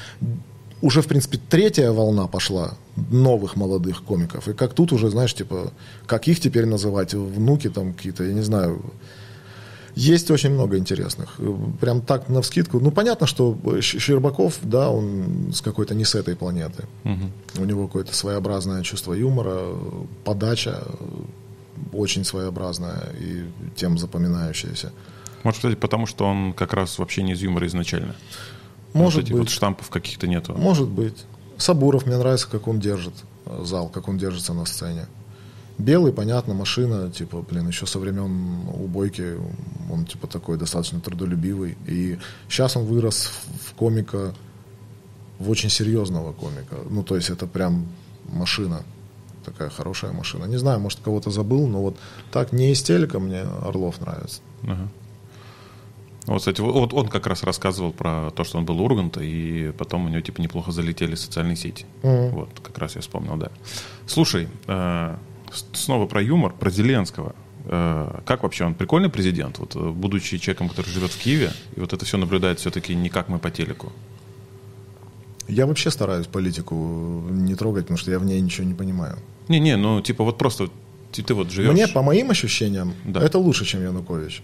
уже, в принципе, третья волна пошла новых молодых комиков, и как тут уже, знаешь, типа, как их теперь называть, внуки там какие-то, я не знаю, есть очень много интересных, прям так навскидку, ну, понятно, что Щербаков, да, он с какой-то не с этой планеты. У него какое-то своеобразное чувство юмора, подача очень своеобразная и тем запоминающаяся. Может, кстати, потому что он как раз вообще не из юмора изначально. Может быть. Вот штампов каких-то нету. Может быть. Сабуров, мне нравится, как он держит зал, как он держится на сцене. Белый, понятно, машина, типа, блин, еще со времен Убойки он, типа, такой достаточно трудолюбивый. И сейчас он вырос в комика, в очень серьезного комика. Ну, то есть это прям машина, такая хорошая машина. Не знаю, может, кого-то забыл, но вот так не из телека мне Орлов нравится. Ага. Вот, кстати, вот он как раз рассказывал про то, что он был у Урганта, и потом у него, типа, неплохо залетели социальные сети. Вот, как раз я вспомнил, да. Слушай, снова про юмор, про Зеленского. Как вообще он? Прикольный президент? Вот, будучи человеком, который живет в Киеве, и вот это все наблюдает все-таки не как мы по телеку. Я вообще стараюсь политику не трогать, потому что я в ней ничего не понимаю. Не-не, ну типа вот просто ты вот живешь... Мне, по моим ощущениям, да, это лучше, чем Янукович.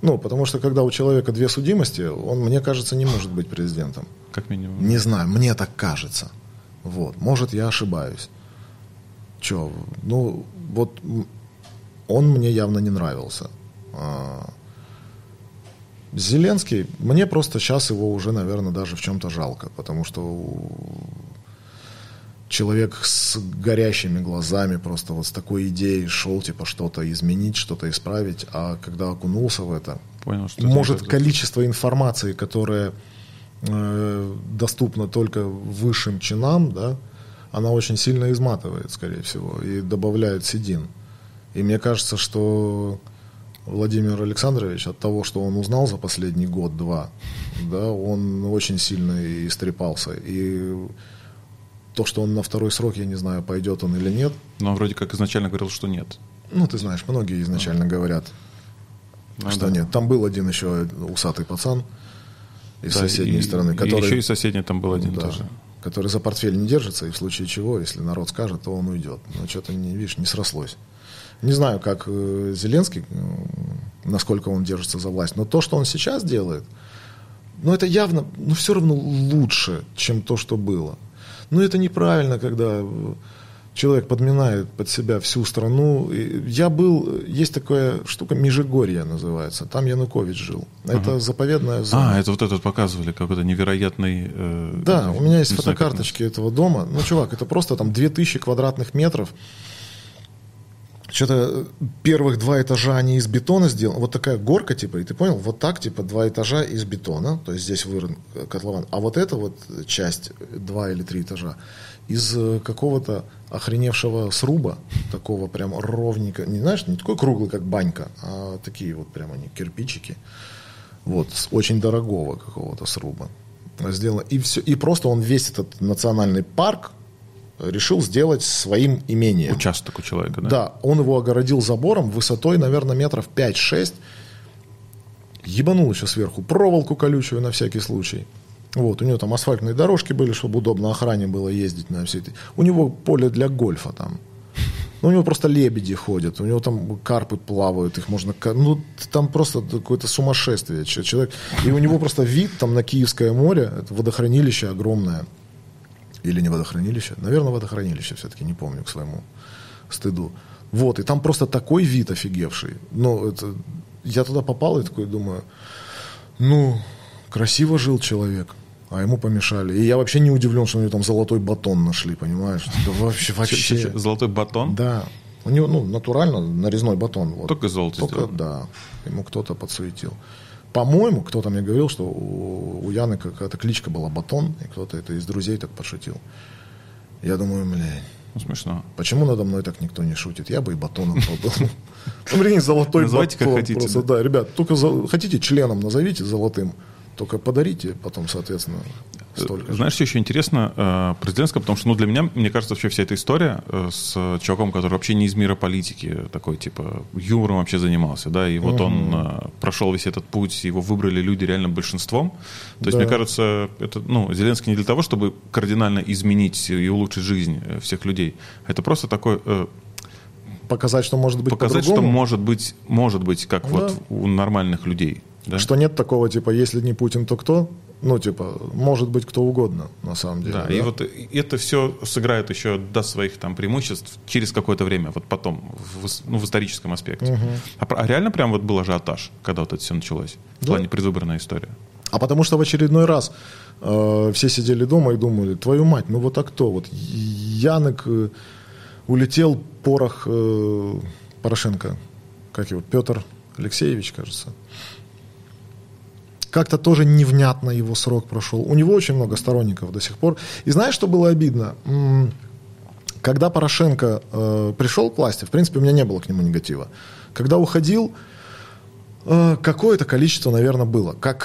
Ну, потому что когда у человека две судимости, он, мне кажется, не может быть президентом. Как минимум. Не знаю, мне так кажется. Вот, может, я ошибаюсь. Че, ну, вот он мне явно не нравился. Зеленский, мне просто сейчас его уже, наверное, даже в чем-то жалко, потому что человек с горящими глазами просто вот с такой идеей шел, типа, что-то изменить, что-то исправить, а когда окунулся в это, понял, что может, это количество информации, которая доступна только высшим чинам, да, она очень сильно изматывает, скорее всего, и добавляет седин. И мне кажется, что Владимир Александрович от того, что он узнал за последний год-два, да, он очень сильно истрепался. И то, что он на второй срок, я не знаю, пойдет он или нет. Но он вроде как изначально говорил, что нет. Ну, ты знаешь, многие изначально говорят, что нет. Там был один еще усатый пацан из соседней страны. Который... И еще и соседний там был один тоже. Который за портфель не держится, и в случае чего, если народ скажет, то он уйдет. Но что-то, видишь, не срослось. Не знаю, как Зеленский, насколько он держится за власть, но то, что он сейчас делает, ну, это явно, ну, все равно лучше, чем то, что было. Но это неправильно, когда человек подминает под себя всю страну. Я был, есть такая штука, Межигорье называется, там Янукович жил. Это заповедная зона. А, это вот этот показывали, какой-то невероятный... да, у меня есть фотокарточки этого дома. Ну, чувак, это просто там 2000 квадратных метров. Что-то первых два этажа они из бетона сделаны. Вот такая горка, типа, и ты понял? Вот так, типа, два этажа из бетона. То есть здесь вырыт котлован. А вот эта вот часть, 2 или 3 этажа, из какого-то охреневшего сруба, такого прям ровненько. Не знаешь, не такой круглый, как банька, а такие вот прям они, кирпичики. Вот, с очень дорогого какого-то сруба сделано. И все, и просто он весь этот национальный парк решил сделать своим имением. Участок у человека, да? Да, он его огородил забором высотой, наверное, метров 5-6. Ебанул еще сверху проволоку колючую на всякий случай. Вот, у него там асфальтные дорожки были, чтобы удобно охране было ездить на все это. У него поле для гольфа там. Ну, у него просто лебеди ходят, у него там карпы плавают, их можно... Ну, там просто какое-то сумасшествие. Человек... И у него просто вид там на Киевское море, это водохранилище огромное. Или не водохранилище? Наверное, водохранилище все-таки, не помню, к своему стыду. Вот, и там просто такой вид офигевший. Ну, это... Я туда попал и такой думаю, ну, красиво жил человек. А ему помешали. И я вообще не удивлен, что у него там золотой батон нашли, понимаешь? Да вообще. Золотой батон? Да. У него, ну, натурально нарезной батон. Вот. Только золото сделано? Да. Ему кто-то подсуетил. По-моему, кто-то мне говорил, что у Яны какая-то кличка была Батон, и кто-то это из друзей так пошутил. Я думаю, блядь. Ну, смешно. Почему надо мной так никто не шутит? Я бы и батоном побыл. Ну, блин, золотой батон. Называйте, как хотите. Да, ребят, только хотите членом назовите золотым. Только подарите потом, соответственно, столько. Знаешь, что еще интересно про Зеленского? Потому что, ну, для меня, мне кажется, вообще вся эта история с чуваком, который вообще не из мира политики, такой, типа, юмором вообще занимался, да, и вот он прошел весь этот путь, его выбрали люди реально большинством. То есть, мне кажется, это, ну, Зеленский не для того, чтобы кардинально изменить и улучшить жизнь всех людей. Это просто такой... Показать, что может быть по-другому. Показать, что может быть, как вот у нормальных людей. Да? Что нет такого, типа, если не Путин, то кто? Ну, типа, может быть, кто угодно, на самом деле. Да, да? И вот это все сыграет еще до своих там преимуществ через какое-то время, вот потом, в историческом аспекте. Угу. А реально прям вот был ажиотаж, когда вот это все началось, в плане предвыборная история. А потому что в очередной раз все сидели дома и думали, твою мать, ну вот а кто? Вот Янек улетел, Порошенко, как его, Петр Алексеевич, кажется. Как-то тоже невнятно его срок прошел. У него очень много сторонников до сих пор. И знаешь, что было обидно? Когда Порошенко пришел к власти, в принципе, у меня не было к нему негатива. Когда уходил, какое-то количество, наверное, было. Как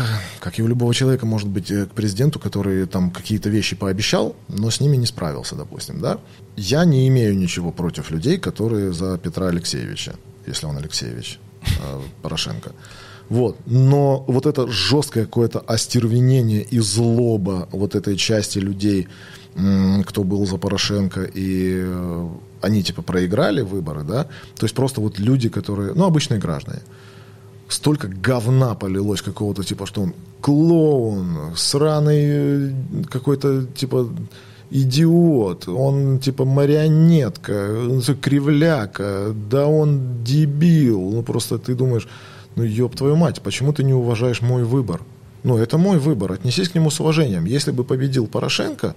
и у любого человека, может быть, к президенту, который там какие-то вещи пообещал, но с ними не справился, допустим, да? Я не имею ничего против людей, которые за Петра Алексеевича, если он Алексеевич, Порошенко. Вот. Но вот это жесткое какое-то остервенение и злоба вот этой части людей, кто был за Порошенко, и они типа проиграли выборы, да? То есть просто вот люди, которые, ну, обычные граждане. Столько говна полилось какого-то, типа, что он клоун, сраный какой-то, типа, идиот, он, типа, марионетка, кривляка, да он дебил. Ну, просто ты думаешь, ну, ёб твою мать, почему ты не уважаешь мой выбор? Ну, это мой выбор, отнесись к нему с уважением. Если бы победил Порошенко,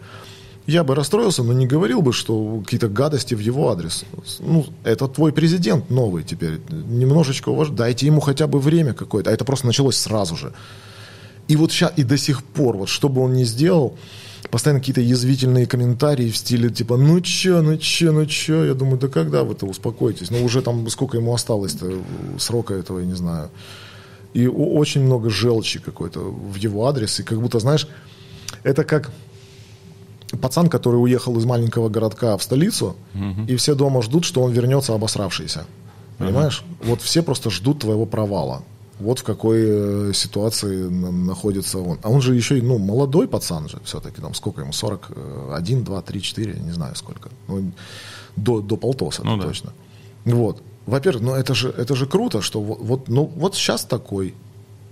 я бы расстроился, но не говорил бы, что какие-то гадости в его адрес. Ну, это твой президент новый теперь. Немножечко уважать. Дайте ему хотя бы время какое-то. А это просто началось сразу же. И вот сейчас, и до сих пор, вот что бы он ни сделал, постоянно какие-то язвительные комментарии в стиле типа ну чё. Я думаю, да когда вы-то успокойтесь? Ну, уже там сколько ему осталось-то срока этого, я не знаю. И очень много желчи какой-то в его адрес. И как будто, знаешь, это как... Пацан, который уехал из маленького городка в столицу, и все дома ждут, что он вернется обосравшийся. Понимаешь? Вот все просто ждут твоего провала. Вот в какой ситуации находится он. А он же еще и, ну, молодой пацан же все-таки. Там сколько ему? 41, 2, 3, 4, не знаю сколько. Ну, до полтоса, ну, да. Точно. Вот. Во-первых, ну, это же круто, что вот сейчас такой.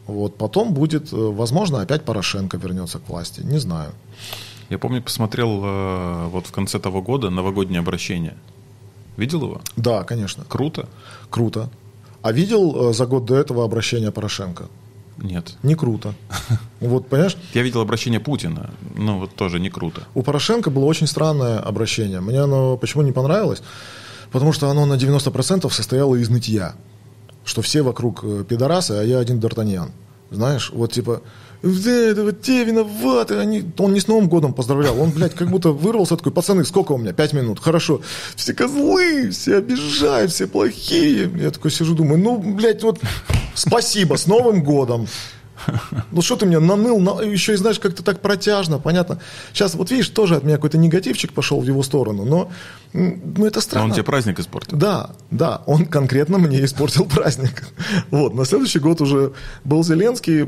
Вот. Потом будет, возможно, опять Порошенко вернется к власти. Не знаю. Я помню, посмотрел вот в конце того года новогоднее обращение. Видел его? Да, конечно. Круто. А видел за год до этого обращение Порошенко? Нет. Не круто. Вот, понимаешь? Я видел обращение Путина, но вот тоже не круто. У Порошенко было очень странное обращение. Мне оно почему не понравилось? Потому что оно на 90% состояло из нытья. Что все вокруг пидорасы, а я один Д'Артаньян. Знаешь, вот типа... Это вот те виноваты, он не с Новым годом поздравлял, он, блядь, как будто вырвался такой, пацаны, сколько у меня, 5 минут, хорошо, все козлы, все обижают, все плохие, я такой сижу, думаю, ну, блядь, вот, спасибо, с Новым годом, Ну что ты мне наныл, еще и знаешь, как-то так протяжно, понятно. Сейчас, вот видишь, тоже от меня какой-то негативчик пошел в его сторону, но ну, это странно. Но он тебе праздник испортил. Да, да, он конкретно мне испортил праздник. Вот, на следующий год уже был Зеленский.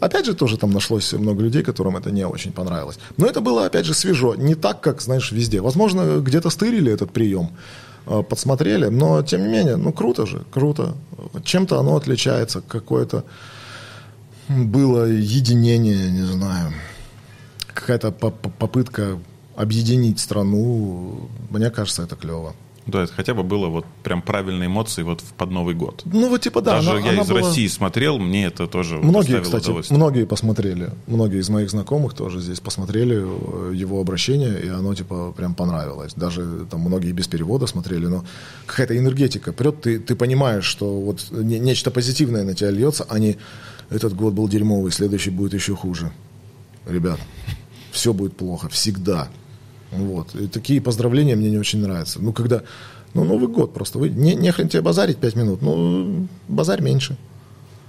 Опять же, тоже там нашлось много людей, которым это не очень понравилось. Но это было, опять же, свежо, не так, как, знаешь, везде. Возможно, где-то стырили этот прием, подсмотрели, но, тем не менее, ну, круто же, круто. Чем-то оно отличается, какое-то было единение, не знаю, какая-то попытка объединить страну. Мне кажется, это клево. Да, это хотя бы было вот прям правильные эмоции вот под Новый год. Ну, вот типа да. Даже я из России смотрел, мне это тоже многие, кстати, удовольствие. Многие посмотрели, многие из моих знакомых тоже здесь посмотрели его обращение, и оно типа прям понравилось. Даже там многие без перевода смотрели, но какая-то энергетика прет, ты понимаешь, что вот нечто позитивное на тебя льется, а не этот год был дерьмовый, следующий будет еще хуже. Ребят, все будет плохо, всегда. Вот. И такие поздравления мне не очень нравятся. Ну, когда... Ну, Новый год просто. Не хрен тебе базарить 5 минут. Ну, базарь меньше.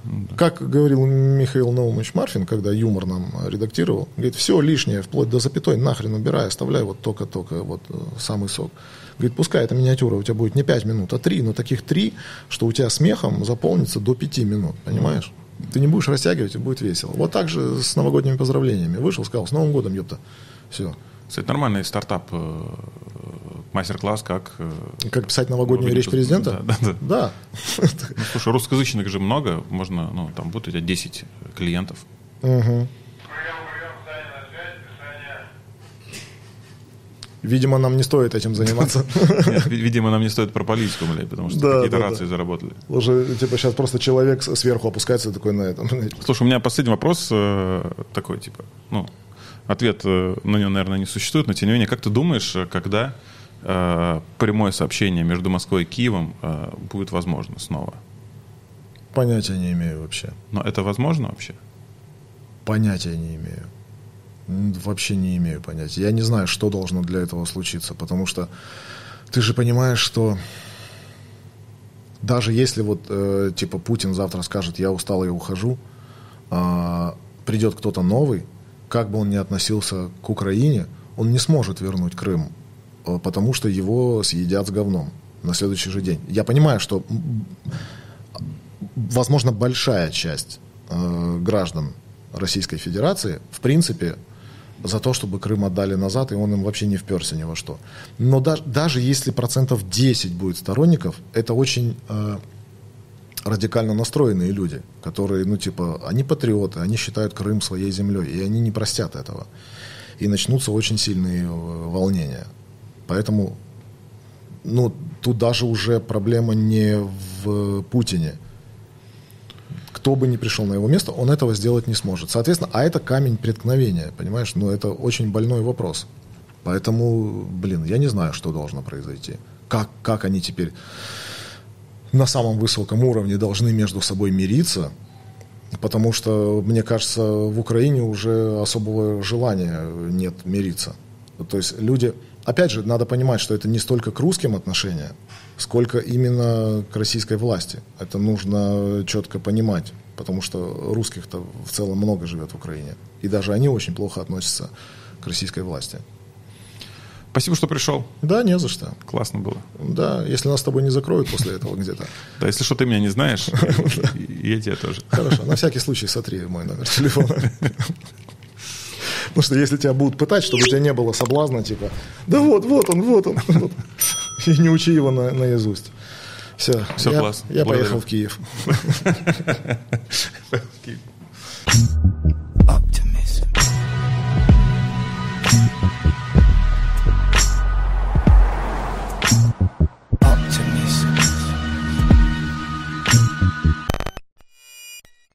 Да. Как говорил Михаил Наумович Марфин, когда юмор нам редактировал, говорит, все лишнее, вплоть до запятой, нахрен убирай, оставляй вот только-только вот самый сок. Говорит, пускай эта миниатюра у тебя будет не 5 минут, а 3, но таких 3, что у тебя смехом заполнится до 5 минут. Понимаешь? Ты не будешь растягивать, и будет весело. Вот так же с новогодними поздравлениями. Вышел, сказал, с Новым годом, ёпта. Все. Кстати, нормальный стартап, мастер-класс, как писать новогоднюю речь президента? Да. Ну, слушай, русскоязычных же много, можно, ну, там будет у тебя 10 клиентов. Угу. Видимо, нам не стоит этим заниматься. Нет, видимо, нам не стоит про политику, блядь, потому что какие-то рации заработали. Уже, типа, сейчас просто человек сверху опускается такой на этом. Слушай, у меня последний вопрос такой, типа, ну, ответ на него, наверное, не существует, но тем не менее, как ты думаешь, когда прямое сообщение между Москвой и Киевом будет возможно снова? Понятия не имею вообще. Но это возможно вообще? Понятия не имею. Вообще не имею понятия. Я не знаю, что должно для этого случиться, потому что ты же понимаешь, что даже если вот, типа, Путин завтра скажет, я устал, я ухожу, придет кто-то новый, как бы он ни относился к Украине, он не сможет вернуть Крым, потому что его съедят с говном на следующий же день. Я понимаю, что, возможно, большая часть граждан Российской Федерации, в принципе, за то, чтобы Крым отдали назад, и он им вообще не вперся ни во что. Но даже если процентов 10 будет сторонников, это очень... радикально настроенные люди, которые, ну, типа, они патриоты, они считают Крым своей землей, и они не простят этого. И начнутся очень сильные волнения. Поэтому, ну, тут даже уже проблема не в Путине. Кто бы ни пришел на его место, он этого сделать не сможет. Соответственно, а это камень преткновения, понимаешь? Ну, это очень больной вопрос. Поэтому, блин, я не знаю, что должно произойти. Как они теперь... на самом высоком уровне должны между собой мириться, потому что, мне кажется, в Украине уже особого желания нет мириться. То есть люди... Опять же, надо понимать, что это не столько к русским отношения, сколько именно к российской власти. Это нужно четко понимать, потому что русских-то в целом много живет в Украине. И даже они очень плохо относятся к российской власти. Спасибо, что пришел. Да, не за что. Классно было. Да, если нас с тобой не закроют после этого где-то. Да, если что, ты меня не знаешь, я тебя тоже. Хорошо, на всякий случай сотри мой номер телефона. Потому что если тебя будут пытать, чтобы у тебя не было соблазна, типа, да вот он. И не учи его наизусть. Все классно. Я поехал в Киев.